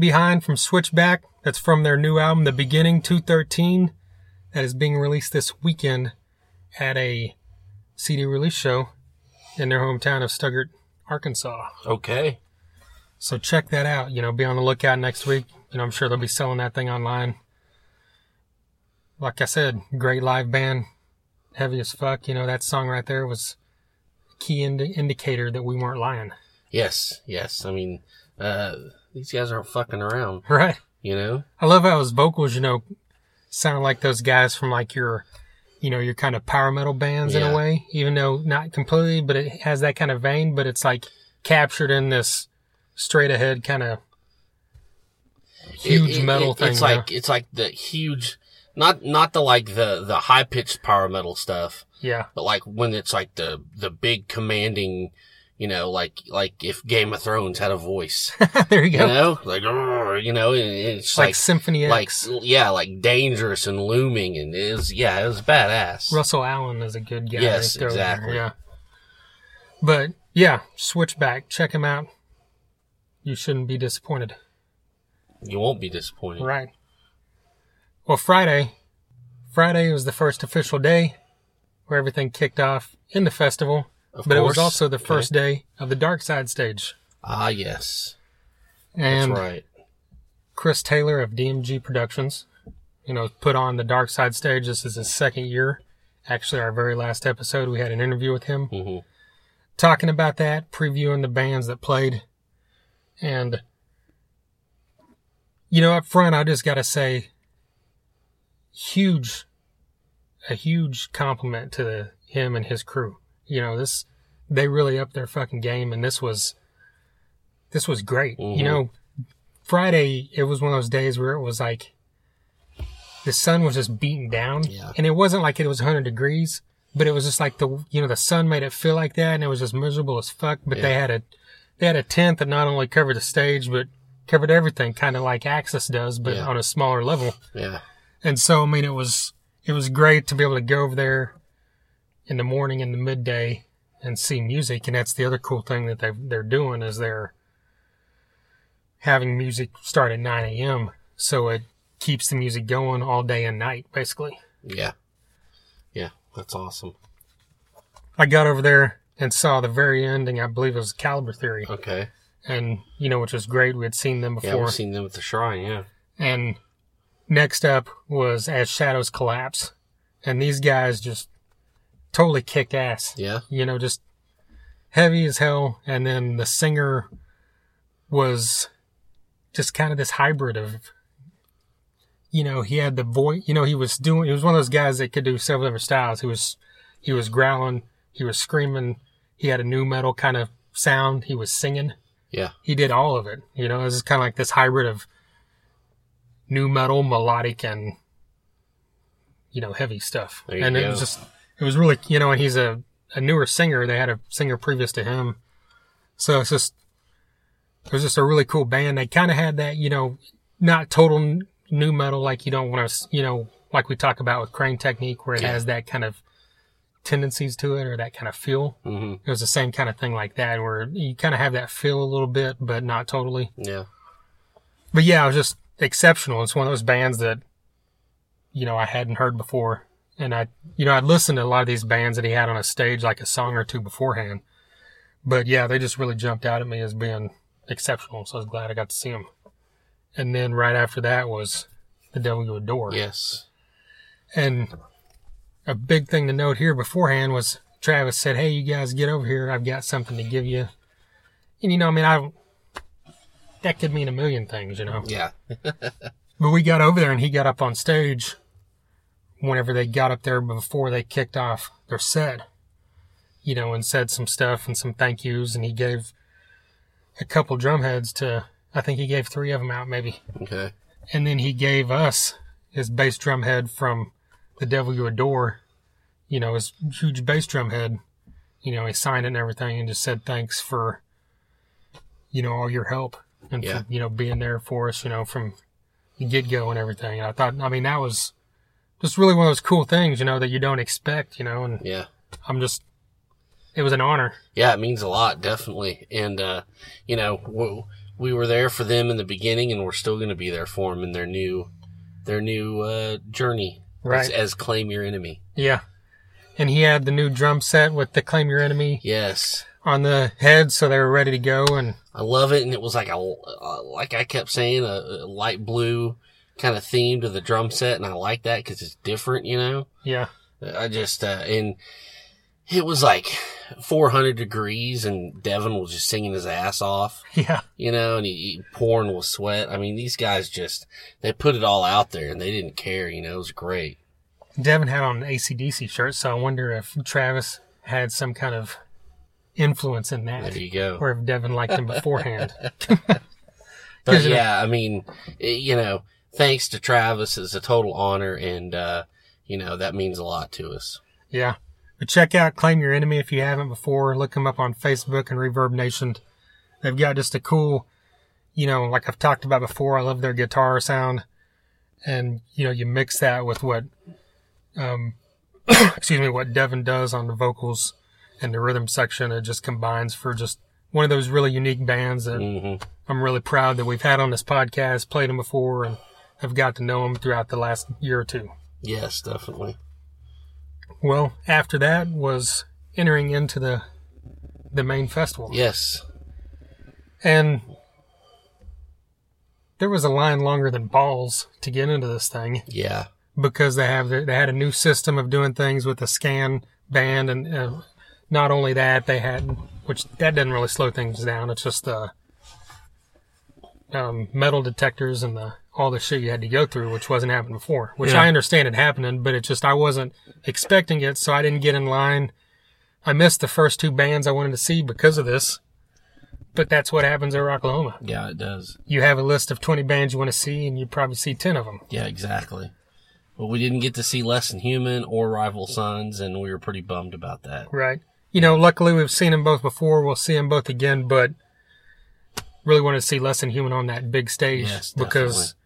Behind from Switchback. That's from their new album, The Beginning 213. That is being released this weekend at a CD release show in their hometown of Stuggart, Arkansas. Okay. So check that out. You know, be on the lookout next week. You know, I'm sure they'll be selling that thing online. Like I said, great live band. Heavy as fuck. You know, that song right there was key indicator that we weren't lying. Yes, yes. I mean, these guys aren't fucking around. Right. You know? I love how his vocals, you know, sound like those guys from like your, you know, your kind of power metal bands in a way. Even though not completely, but it has that kind of vein. But it's like captured in this straight ahead kind of huge metal thing. It's like, it's like the huge... Not the like the high pitched power metal stuff. Yeah. But like when it's like the big commanding, you know, like if Game of Thrones had a voice. There you go. You know? Like, you know, it's like Symphony X. Like, yeah, like dangerous and looming, and it was badass. Russell Allen is a good guy. Yes, exactly. There. Yeah. But yeah, Switchback, check him out. You shouldn't be disappointed. You won't be disappointed. Right. Well, Friday was the first official day where everything kicked off in the festival. Of course. It was also the first day of the Dark Side stage. Ah, yes. And that's right. Chris Taylor of DMG Productions, you know, put on the Dark Side stage. This is his second year. Actually, our very last episode, we had an interview with him. Mm-hmm. Talking about that, previewing the bands that played. And, you know, up front, I just got to say... a huge compliment to him and his crew. You know, they really upped their fucking game, and this was great. Mm-hmm. You know, Friday, it was one of those days where it was like the sun was just beating down. Yeah. And it wasn't like it was 100 degrees, but it was just like the sun made it feel like that, and it was just miserable as fuck. But they had a tent that not only covered the stage, but covered everything, kind of like Axis does, but on a smaller level. Yeah. And so, I mean, it was great to be able to go over there in the morning and the midday and see music. And that's the other cool thing that they're doing is they're having music start at 9 a.m. So it keeps the music going all day and night, basically. Yeah. Yeah, that's awesome. I got over there and saw the very ending, I believe it was Caliber Theory. Okay. And, you know, which was great. We had seen them before. Yeah, we've seen them at the Shrine, yeah. And... next up was As Shadows Collapse, and these guys just totally kicked ass. Yeah. You know, just heavy as hell, and then the singer was just kind of this hybrid of, you know, he had the voice, you know, he was one of those guys that could do several different styles. He was growling, he was screaming, he had a new metal kind of sound, he was singing. Yeah. He did all of it, you know, it was kind of like this hybrid of new metal, melodic, and, you know, heavy stuff. And it was just, it was really, you know, and he's a newer singer. They had a singer previous to him. So it's just, it was just a really cool band. They kind of had that, you know, not total new metal like you don't want to, you know, like we talk about with Crane Technique where it has that kind of tendencies to it or that kind of feel. Mm-hmm. It was the same kind of thing like that where you kind of have that feel a little bit, but not totally. Yeah. But yeah, it was just exceptional. It's one of those bands that, you know, I hadn't heard before. And I, you know, I'd listened to a lot of these bands that he had on a stage, like a song or two beforehand. But yeah, they just really jumped out at me as being exceptional. So I was glad I got to see them. And then right after that was The Devil You Adore. Yes. And a big thing to note here beforehand was Travis said, "Hey, you guys get over here. I've got something to give you." And, you know, I mean, that could mean a million things, you know? Yeah. But we got over there and he got up on stage whenever they got up there before they kicked off their set, you know, and said some stuff and some thank yous. And he gave a couple drumheads to, I think he gave three of them out maybe. Okay. And then he gave us his bass drumhead from The Devil You Adore, you know, his huge bass drumhead, you know, he signed it and everything and just said, "Thanks for, you know, all your help. And, for, you know, being there for us, you know, from the get-go and everything." And I thought, I mean, that was just really one of those cool things, you know, that you don't expect, you know. And it was an honor. Yeah, it means a lot, definitely. And, you know, we were there for them in the beginning, and we're still going to be there for them in their new journey. Right. As Claim Your Enemy. Yeah. And he had the new drum set with the Claim Your Enemy. Yes. On the head, so they were ready to go. And I love it. And it was like I kept saying, a light blue kind of theme to the drum set. And I like that because it's different, you know? Yeah. I just, and it was like 400 degrees and Devin was just singing his ass off. Yeah. You know, and he pouring with sweat. I mean, these guys just, they put it all out there and they didn't care, you know, it was great. Devin had on an AC/DC shirt, so I wonder if Travis had some kind of influence in that. There you go. Or if Devin liked him beforehand. But yeah, I mean, you know, thanks to Travis, it's a total honor and, you know, that means a lot to us. Yeah. But check out Claim Your Enemy if you haven't before. Look them up on Facebook and Reverb Nation. They've got just a cool, you know, like I've talked about before, I love their guitar sound. And, you know, you mix that with what, what Devin does on the vocals and the rhythm section. It just combines for just one of those really unique bands that mm-hmm. I'm really proud that we've had on this podcast, played them before, and have got to know them throughout the last year or two. Yes, definitely. Well, after that was entering into the main festival. Yes. And there was a line longer than balls to get into this thing. Yeah. Because they had a new system of doing things with a scan band. And not only that, they had, which that doesn't really slow things down. It's just the metal detectors and all the shit you had to go through, which wasn't happening before, which yeah. I understand it happening, but it just, I wasn't expecting it. So I didn't get in line. I missed the first two bands I wanted to see because of this, but that's what happens at Rocklahoma. Yeah, it does. You have a list of 20 bands you want to see and you probably see 10 of them. Yeah, exactly. Well, we didn't get to see Less Than Human or Rival Sons, and we were pretty bummed about that. Right. You know, luckily we've seen them both before. We'll see them both again, but really wanted to see Less Than Human on that big stage. Yes, because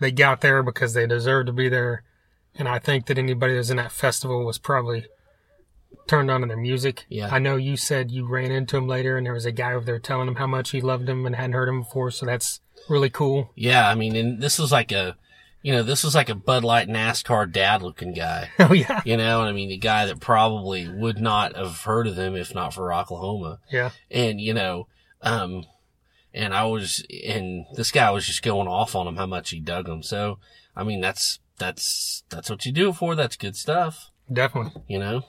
they got there because they deserved to be there. And I think that anybody that's in that festival was probably turned on to their music. Yeah. I know you said you ran into him later, and there was a guy over there telling him how much he loved him and hadn't heard him before, so that's really cool. Yeah, I mean, and this was like a... You know, this was like a Bud Light NASCAR dad-looking guy. Oh, yeah. You know, and I mean, the guy that probably would not have heard of them if not for Rocklahoma. Yeah. And, you know, and this guy was just going off on him how much he dug him. So, I mean, that's what you do it for. That's good stuff. Definitely. You know?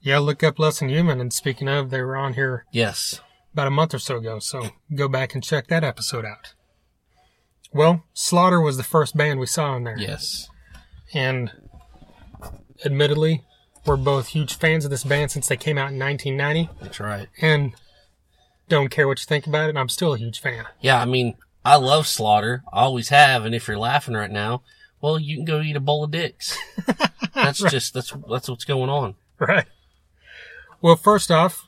Yeah, look up Less Than Human. And speaking of, they were on here. Yes. About a month or so ago. So go back and check that episode out. Well, Slaughter was the first band we saw on there. Yes. And admittedly, we're both huge fans of this band since they came out in 1990. That's right. And don't care what you think about it, I'm still a huge fan. Yeah, I mean, I love Slaughter. I always have. And if you're laughing right now, well, you can go eat a bowl of dicks. That's right. That's what's going on. Right. Well, first off,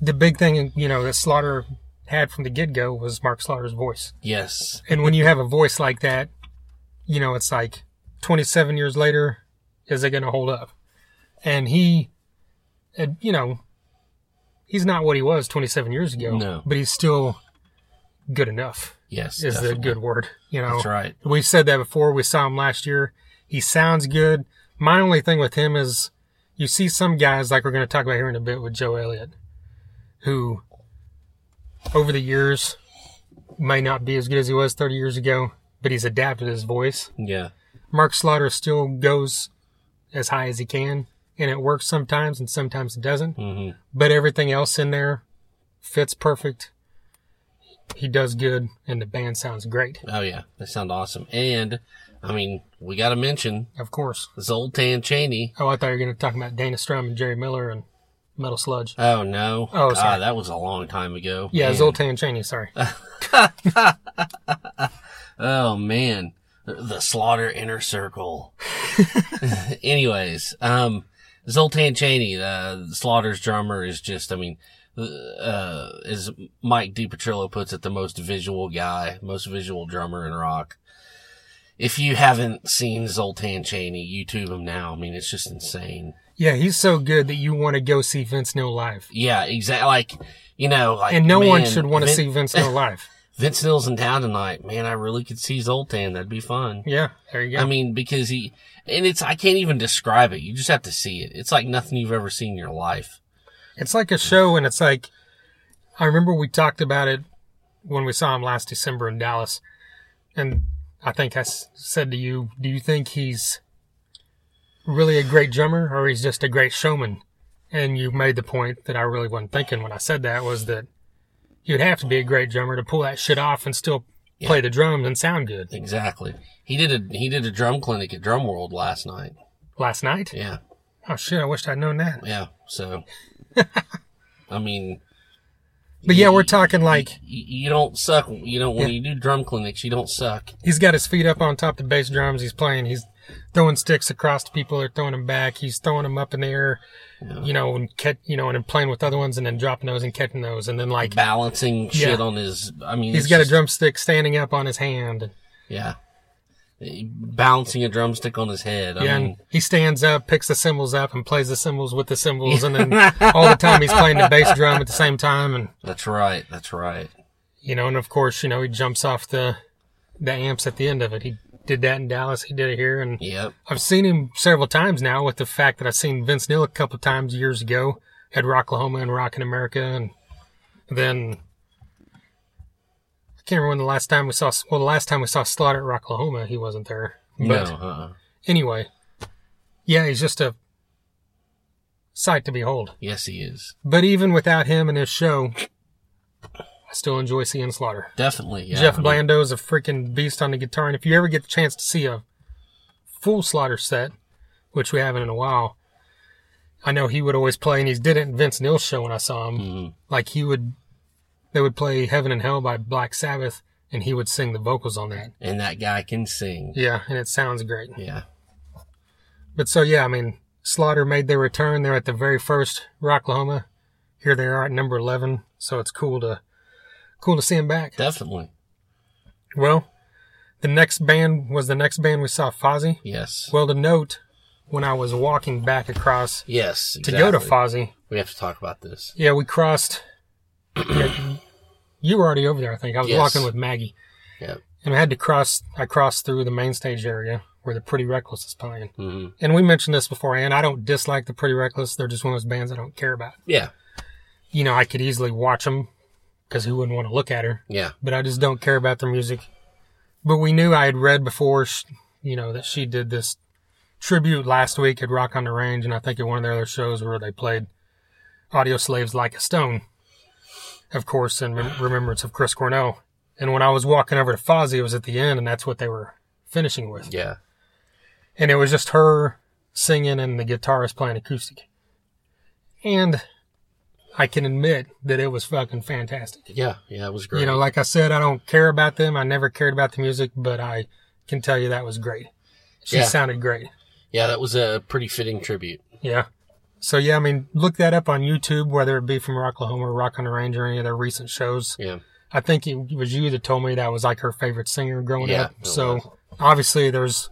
the big thing, you know, that Slaughter had from the get-go was Mark Slaughter's voice. Yes. And when you have a voice like that, you know, it's like 27 years later, is it going to hold up? And he, you know, he's not what he was 27 years ago. No. But he's still good enough. Yes, is definitely. The good word. You know, that's right. We've said that before. We saw him last year. He sounds good. My only thing with him is you see some guys, like we're going to talk about here in a bit with Joe Elliott, who... over the years, may not be as good as he was 30 years ago, but he's adapted his voice. Yeah. Mark Slaughter still goes as high as he can, and it works sometimes, and sometimes it doesn't. Mm-hmm. But everything else in there fits perfect. He does good, and the band sounds great. Oh, yeah. They sound awesome. And, I mean, we got to mention... Of course. Zoltan Chaney. Oh, I thought you were going to talk about Dana Strum and Jerry Miller and... Metal Sludge. Oh, no. Oh, sorry. That was a long time ago. Yeah, man. Zoltan Chaney, sorry. Oh, man. The Slaughter Inner Circle. Anyways, Zoltan Chaney, Slaughter's drummer, is just, I mean, as Mike DiPetrillo puts it, the most visual guy, most visual drummer in rock. if you haven't seen Zoltan Chaney, YouTube him now. I mean, it's just insane. Yeah, he's so good that you want to go see Vince Neil live. Yeah, exactly. Like, you know, like, and no one should want to see Vince Neil live. Vince Neil's in town tonight. Man, I really could see Zoltan. That'd be fun. Yeah, there you go. I mean, because he, and it's, I can't even describe it. You just have to see it. It's like nothing you've ever seen in your life. It's like a show, and it's like, I remember we talked about it when we saw him last December in Dallas. And I think I said to you, do you think he's really a great drummer or he's just a great showman? And you made the point that I really wasn't thinking when I said that was that you'd have to be a great drummer to pull that shit off and still play the drums and sound good. Exactly. He did a drum clinic at Drum World last night. Last night? Yeah. Oh shit! I wished I'd known that. Yeah. So, I mean, but yeah, we're talking like you don't suck. You know, when you do drum clinics, you don't suck. He's got his feet up on top of the bass drums. He's playing. He's throwing sticks across to people. They're throwing them back. He's throwing them up in the air. Yeah. You know, and then playing with other ones, and then dropping those and catching those, and then like balancing shit on his. I mean, he's got a drumstick standing up on his hand. Yeah, balancing a drumstick on his head. Yeah, I mean, and he stands up, picks the cymbals up, and plays the cymbals with the cymbals, and then all the time he's playing the bass drum at the same time. And that's right. You know, and of course, you know, he jumps off the amps at the end of it. He did that in Dallas. He did it here. And I've seen him several times now with the fact that I've seen Vince Neil a couple of times years ago at Rocklahoma and Rockin' America. And then I can't remember when the last time we saw Slaughter at Rocklahoma, he wasn't there. But anyway, yeah, he's just a sight to behold. Yes, he is. But even without him and his show, I still enjoy seeing Slaughter. Definitely, yeah. Jeff Blando is a freaking beast on the guitar, and if you ever get the chance to see a full Slaughter set, which we haven't in a while, I know he would always play, and he did it in Vince Neil's show when I saw him. Mm-hmm. Like, they would play Heaven and Hell by Black Sabbath, and he would sing the vocals on that. And that guy can sing. Yeah, and it sounds great. Yeah. But so, yeah, I mean, Slaughter made their return. They're at the very first Rocklahoma. Here they are at number 11, so it's cool to see him back. Definitely. Well, the next band we saw, Fozzy. Yes. Well, to note, when I was walking back across to go to Fozzy. We have to talk about this. Yeah, we crossed. You were already over there, I think. I was walking with Maggie. Yeah. And I crossed through the main stage area where the Pretty Reckless is playing. Mm-hmm. And we mentioned this beforehand. I don't dislike the Pretty Reckless. They're just one of those bands I don't care about. Yeah. You know, I could easily watch them. Because who wouldn't want to look at her? Yeah. But I just don't care about their music. But we knew I had read before, you know, that she did this tribute last week at Rock on the Range, and I think at one of their other shows where they played Audio Slaves Like a Stone, of course, in remembrance of Chris Cornell. And when I was walking over to Fozzy, it was at the end, and that's what they were finishing with. Yeah. And it was just her singing and the guitarist playing acoustic. And I can admit that it was fucking fantastic. Yeah, yeah, it was great. You know, like I said, I don't care about them. I never cared about the music, but I can tell you that was great. She sounded great. Yeah, that was a pretty fitting tribute. Yeah. So, yeah, I mean, look that up on YouTube, whether it be from Rocklahoma or Rock on the Range or any of their recent shows. Yeah. I think it was you that told me that was like her favorite singer growing up. So, obviously, there's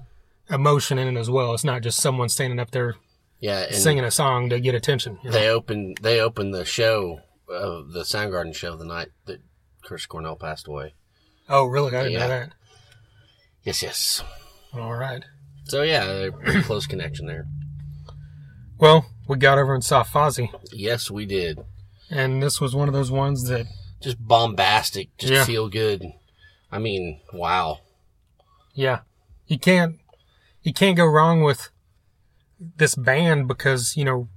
emotion in it as well. It's not just someone standing up there. Yeah, singing a song to get attention. You know? They opened the show, the Soundgarden show, the night that Chris Cornell passed away. Oh, really? I didn't know that. Yes. All right. So yeah, a pretty close connection there. Well, we got over and saw Fozzy. Yes, we did. And this was one of those ones that just bombastic, just feel good. I mean, wow. Yeah, you can't go wrong with this band because, you know,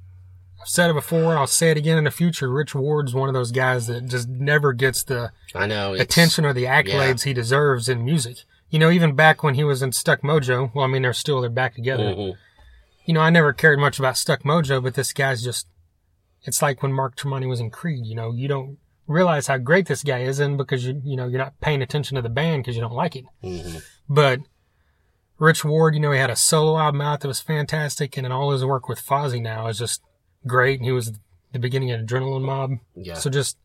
I've said it before, I'll say it again in the future, Rich Ward's one of those guys that just never gets the attention or the accolades he deserves in music. You know, even back when he was in Stuck Mojo, well, I mean, they're back together. Mm-hmm. You know, I never cared much about Stuck Mojo, but this guy's just, it's like when Mark Tremonti was in Creed, you know, you don't realize how great this guy is in because, you know, you're not paying attention to the band because you don't like it. Mm-hmm. But Rich Ward, you know, he had a solo album out that was fantastic, and then all his work with Fozzy now is just great, and he was the beginning of Adrenaline Mob. Yeah. So just,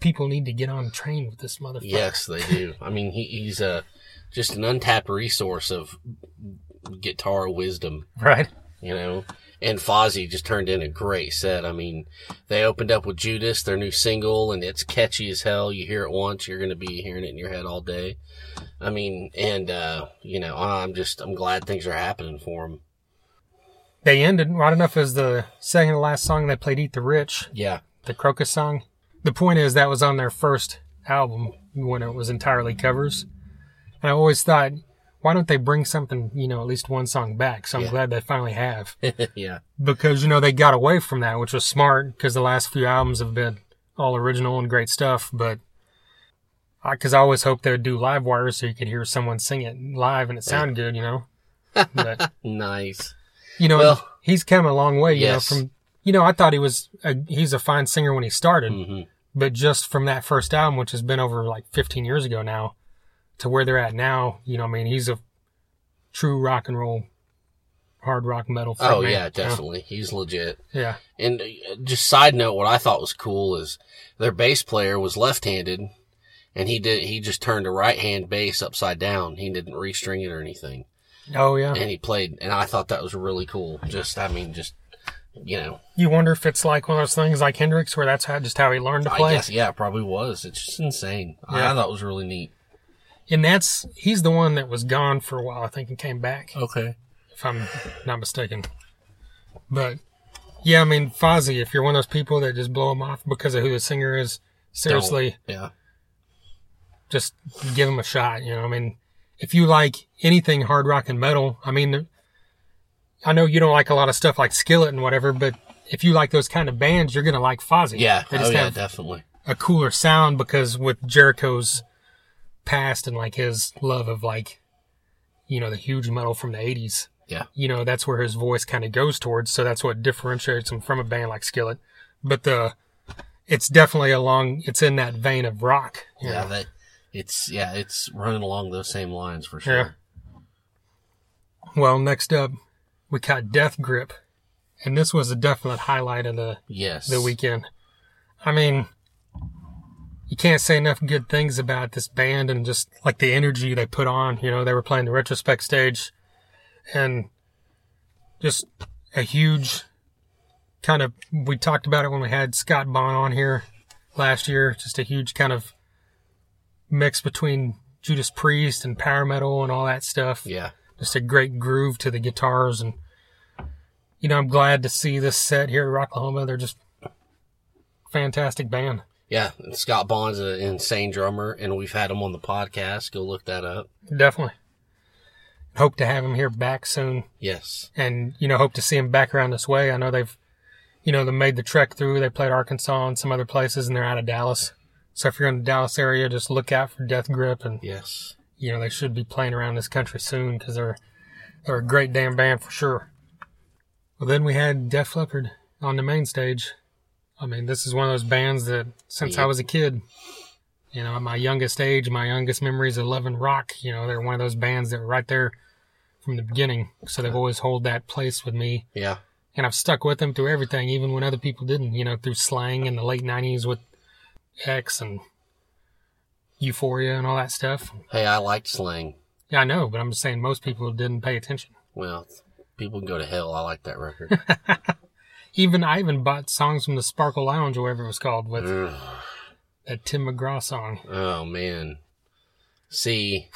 people need to get on the train with this motherfucker. Yes, they do. I mean, he's just an untapped resource of guitar wisdom. Right. You know, and Fozzy just turned in a great set. I mean, they opened up with Judas, their new single, and it's catchy as hell. You hear it once, you're going to be hearing it in your head all day. I mean, and, you know, I'm glad things are happening for them. They ended, odd enough, as the second to last song they played, Eat the Rich. Yeah. The Crocus song. The point is, that was on their first album when it was entirely covers. And I always thought, why don't they bring something, you know, at least one song back? So I'm glad they finally have. Yeah. Because, you know, they got away from that, which was smart, because the last few albums have been all original and great stuff. But because I always hoped they would do live wire so you could hear someone sing it live and it sounded good, you know. But, nice. You know, well, he's come a long way, you know, from, you know, I thought he's a fine singer when he started. Mm-hmm. But just from that first album, which has been over like 15 years ago now, to where they're at now, you know, I mean, he's a true rock and roll, hard rock metal fan. Oh, yeah, definitely. You know? He's legit. Yeah. And just side note, what I thought was cool is their bass player was left-handed, and he just turned a right-hand bass upside down. He didn't restring it or anything. Oh, yeah. And he played, and I thought that was really cool. Just, I mean, just... You know, you wonder if it's like one of those things like Hendrix, where that's how he learned to play. I guess, yeah, it probably was. It's just insane. Yeah. I thought it was really neat. And he's the one that was gone for a while, I think, and came back. Okay, if I'm not mistaken. But yeah, I mean, Fozzy, if you're one of those people that just blow him off because of who the singer is, seriously, just give him a shot. You know, I mean, if you like anything hard rock and metal, I mean. I know you don't like a lot of stuff like Skillet and whatever, but if you like those kind of bands, you're going to like Fozzy. Yeah. They just have definitely a cooler sound because with Jericho's past and like his love of like, you know, the huge metal from the 80s. Yeah. You know, that's where his voice kind of goes towards. So that's what differentiates him from a band like Skillet. But it's definitely it's in that vein of rock. Yeah. It's running along those same lines for sure. Yeah. Well, next up, we caught Death Grip, and this was a definite highlight of the weekend. I mean, you can't say enough good things about this band and just like the energy they put on. You know, they were playing the retrospect stage, and just a huge kind of. We talked about it when we had Scott Bond on here last year. Just a huge kind of mix between Judas Priest and power metal and all that stuff. Yeah, just a great groove to the guitars and. You know, I'm glad to see this set here at Rocklahoma. They're just a fantastic band. Yeah, and Scott Bond's an insane drummer, and we've had him on the podcast. Go look that up. Definitely. Hope to have him here back soon. Yes. And, you know, hope to see him back around this way. I know they've, you know, they made the trek through. They played Arkansas and some other places, and they're out of Dallas. So if you're in the Dallas area, just look out for Death Grip. And, yes. You know, they should be playing around this country soon because they're a great damn band for sure. Well, then we had Def Leppard on the main stage. I mean, this is one of those bands that, since I was a kid, you know, at my youngest age, my youngest memories of loving rock, you know, they're one of those bands that were right there from the beginning. So they've always held that place with me. Yeah. And I've stuck with them through everything, even when other people didn't, you know, through slang in the late 90s with X and Euphoria and all that stuff. Hey, I liked slang. Yeah, I know, but I'm just saying most people didn't pay attention. Well... People Can Go to Hell. I like that record. I even bought songs from the Sparkle Lounge, or whatever it was called, with that Tim McGraw song. Oh, man. See,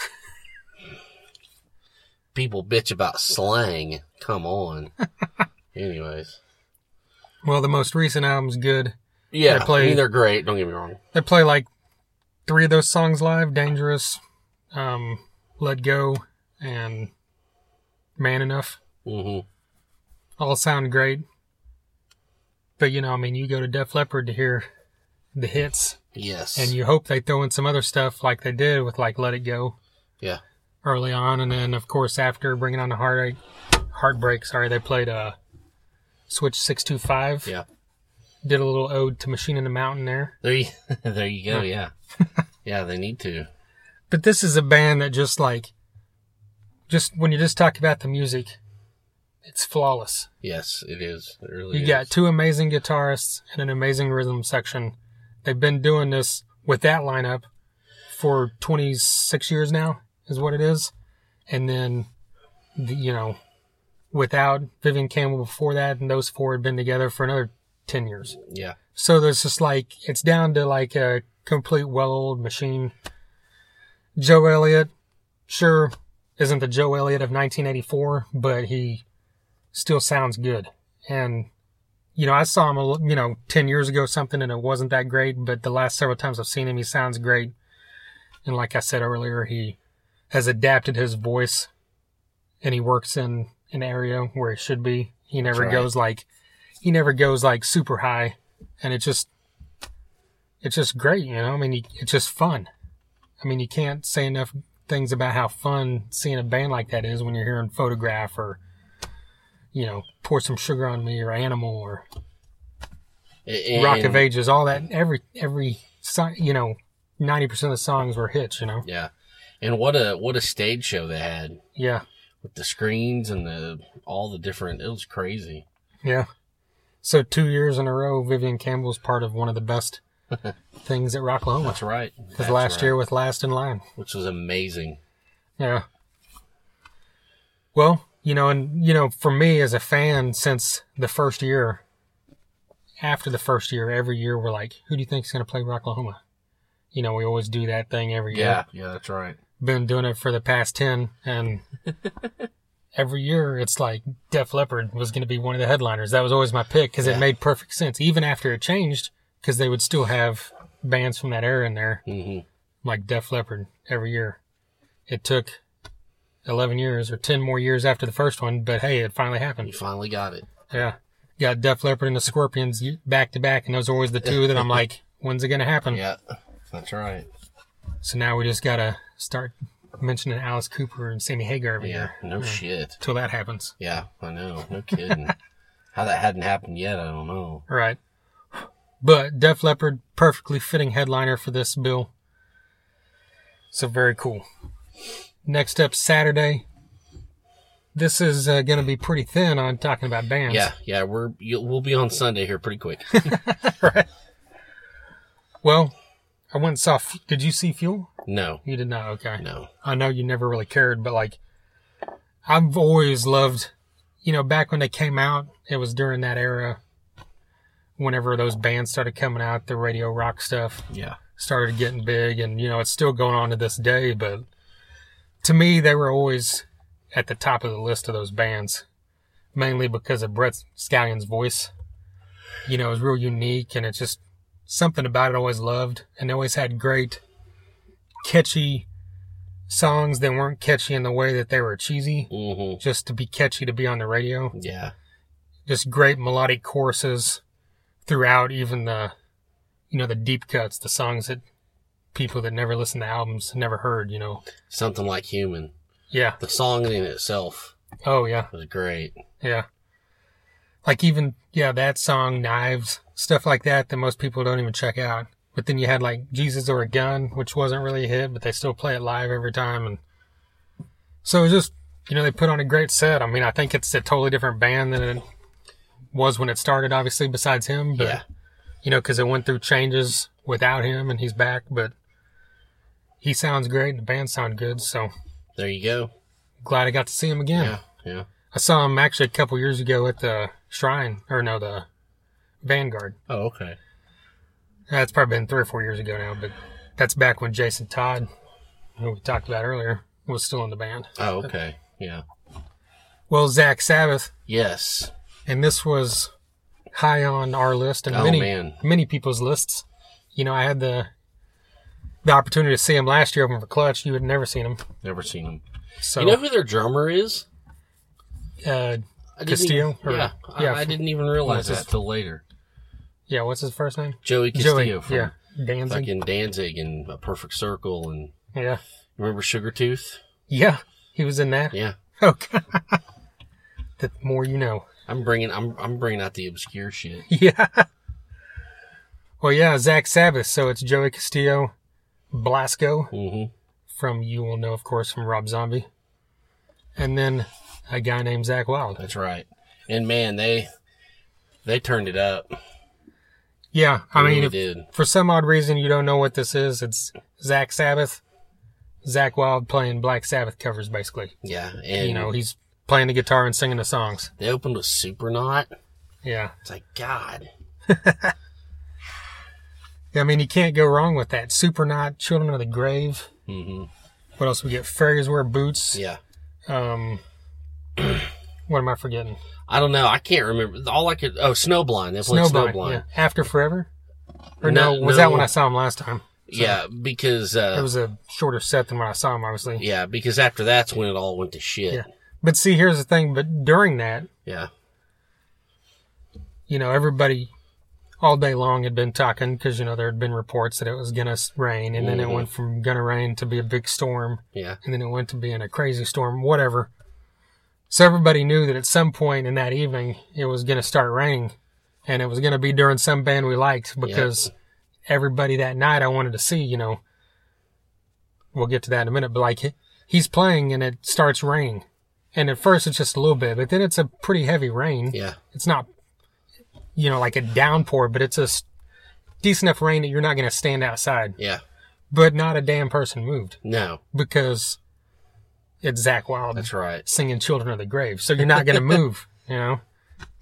people bitch about slang. Come on. Anyways. Well, the most recent album's good. Yeah, they're great. Don't get me wrong. They play like three of those songs live, Dangerous, Let Go, and Man Enough. Mm-hmm. All sound great. But, you know, I mean, you go to Def Leppard to hear the hits. Yes. And you hope they throw in some other stuff like they did with, like, Let It Go. Yeah. Early on. And then, of course, after bringing on the Heartbreak, they played Switch 625. Yeah. Did a little ode to Machine in the Mountain there. There you go, yeah. Yeah, they need to. But this is a band that just, like, just when you just talk about the music... It's flawless. Yes, it is. It really is. You got two amazing guitarists and an amazing rhythm section. They've been doing this with that lineup for 26 years now. is what it is. And then, you know, without Vivian Campbell before that, and those four had been together for another 10 years. Yeah. So there's just like, it's down to like a complete well-oiled machine. Joe Elliott, sure, isn't the Joe Elliott of 1984, but he still sounds good. And, you know, I saw him, you know, 10 years ago something, and it wasn't that great, but the last several times I've seen him, he sounds great. And like I said earlier, he has adapted his voice, and he works in an area where he should be. He never goes like super high, and it's just great, you know? I mean, it's just fun. I mean, you can't say enough things about how fun seeing a band like that is when you're hearing Photograph or, you know, Pour Some Sugar on Me or Animal or Rock of Ages, all that. Every song, you know, 90% of the songs were hits, you know? Yeah. And what a stage show they had. Yeah. With the screens and all the different, it was crazy. Yeah. So 2 years in a row, Vivian Campbell was part of one of the best things at Rocklahoma. That's right. Because last year with Last in Line. Which was amazing. Yeah. Well, you know, and, you know, for me as a fan, since the first year, after the first year, every year we're like, who do you think's going to play Rocklahoma? You know, we always do that thing every year. Yeah, that's right. Been doing it for the past 10, and every year it's like Def Leppard was going to be one of the headliners. That was always my pick because it made perfect sense, even after it changed, because they would still have bands from that era in there, like Def Leppard every year. It took 11 years or 10 more years after the first one, but hey, it finally happened. You finally got it. Yeah. Got Def Leppard and the Scorpions back to back, and those are always the two that I'm like, when's it going to happen? Yeah, that's right. So now we just got to start mentioning Alice Cooper and Sammy Hagar every year. Yeah, no shit. Until that happens. Yeah, I know. No kidding. How that hadn't happened yet, I don't know. Right. But Def Leppard, perfectly fitting headliner for this bill. So very cool. Next up, Saturday. This is going to be pretty thin on talking about bands. Yeah, we'll be on Sunday here pretty quick. Right. Well, I went and saw... Did you see Fuel? No. You did not? Okay. No. I know you never really cared, but like, I've always loved... You know, back when they came out, it was during that era, whenever those bands started coming out, the radio rock stuff started getting big, and, you know, it's still going on to this day, but to me, they were always at the top of the list of those bands, mainly because of Brett Scallion's voice. You know, it was real unique, and it's just... Something about it I always loved, and they always had great, catchy songs that weren't catchy in the way that they were cheesy, just to be catchy to be on the radio. Yeah. Just great melodic choruses throughout, even the, you know, the deep cuts, the songs that people that never listened to albums never heard, you know. Something like Human. Yeah. The song in itself. Oh, yeah. It was great. Yeah. Like even, that song, Knives... Stuff like that most people don't even check out. But then you had like Jesus or a Gun, which wasn't really a hit, but they still play it live every time. And so it's just, you know, they put on a great set. I mean, I think it's a totally different band than it was when it started, obviously, besides him. But, you know, because it went through changes without him and he's back. But he sounds great and the band sound good. So there you go. Glad I got to see him again. Yeah. I saw him actually a couple years ago at the Shrine, or no, the Vanguard. Oh, okay. That's probably been 3 or 4 years ago now, but that's back when Jason Todd, who we talked about earlier, was still in the band. Oh, okay. Yeah. Well, Zach Sabbath. Yes. And this was high on our list and many people's lists. You know, I had the opportunity to see him last year open for Clutch. You had never seen him. Never seen him. So, you know who their drummer is? Castillo? I didn't even realize that till later. Yeah, what's his first name? Joey Castillo from Danzig. Fucking Danzig and A Perfect Circle. And remember Sugartooth? Yeah, he was in that. Yeah. Okay. The more you know. I'm bringing out the obscure shit. Yeah. Well, yeah, Zach Sabbath. So it's Joey Castillo, Blasco from you will know, of course, from Rob Zombie, and then a guy named Zach Wilde. That's right. And man, they turned it up. Yeah, I mean, if for some odd reason you don't know what this is, it's Zach Sabbath, Zakk Wylde playing Black Sabbath covers, basically. Yeah. And, you know, he's playing the guitar and singing the songs. They opened with Supernaut. Yeah. It's like, God. I mean, you can't go wrong with that. Supernaut, Children of the Grave. Mm-hmm. What else we get? Fairies Wear Boots. Yeah. What am I forgetting? I don't know. I can't remember. All I could... Oh, Snowblind. They played Snowblind. Yeah. After Forever? Or no, was that when I saw him last time? So yeah, because... it was a shorter set than when I saw him, obviously. Yeah, because after that's when it all went to shit. Yeah. But see, here's the thing. But during that... Yeah. You know, everybody all day long had been talking because, you know, there had been reports that it was going to rain. And then it went from going to rain to be a big storm. Yeah. And then it went to being a crazy storm, whatever. So everybody knew that at some point in that evening, it was going to start raining. And it was going to be during some band we liked because everybody that night I wanted to see, you know. We'll get to that in a minute. But, like, he's playing and it starts raining. And at first it's just a little bit. But then it's a pretty heavy rain. Yeah. It's not, you know, like a downpour. But it's a decent enough rain that you're not going to stand outside. Yeah. But not a damn person moved. No. Because... it's Zakk Wylde. That's right. Singing Children of the Grave. So you're not going to move, you know?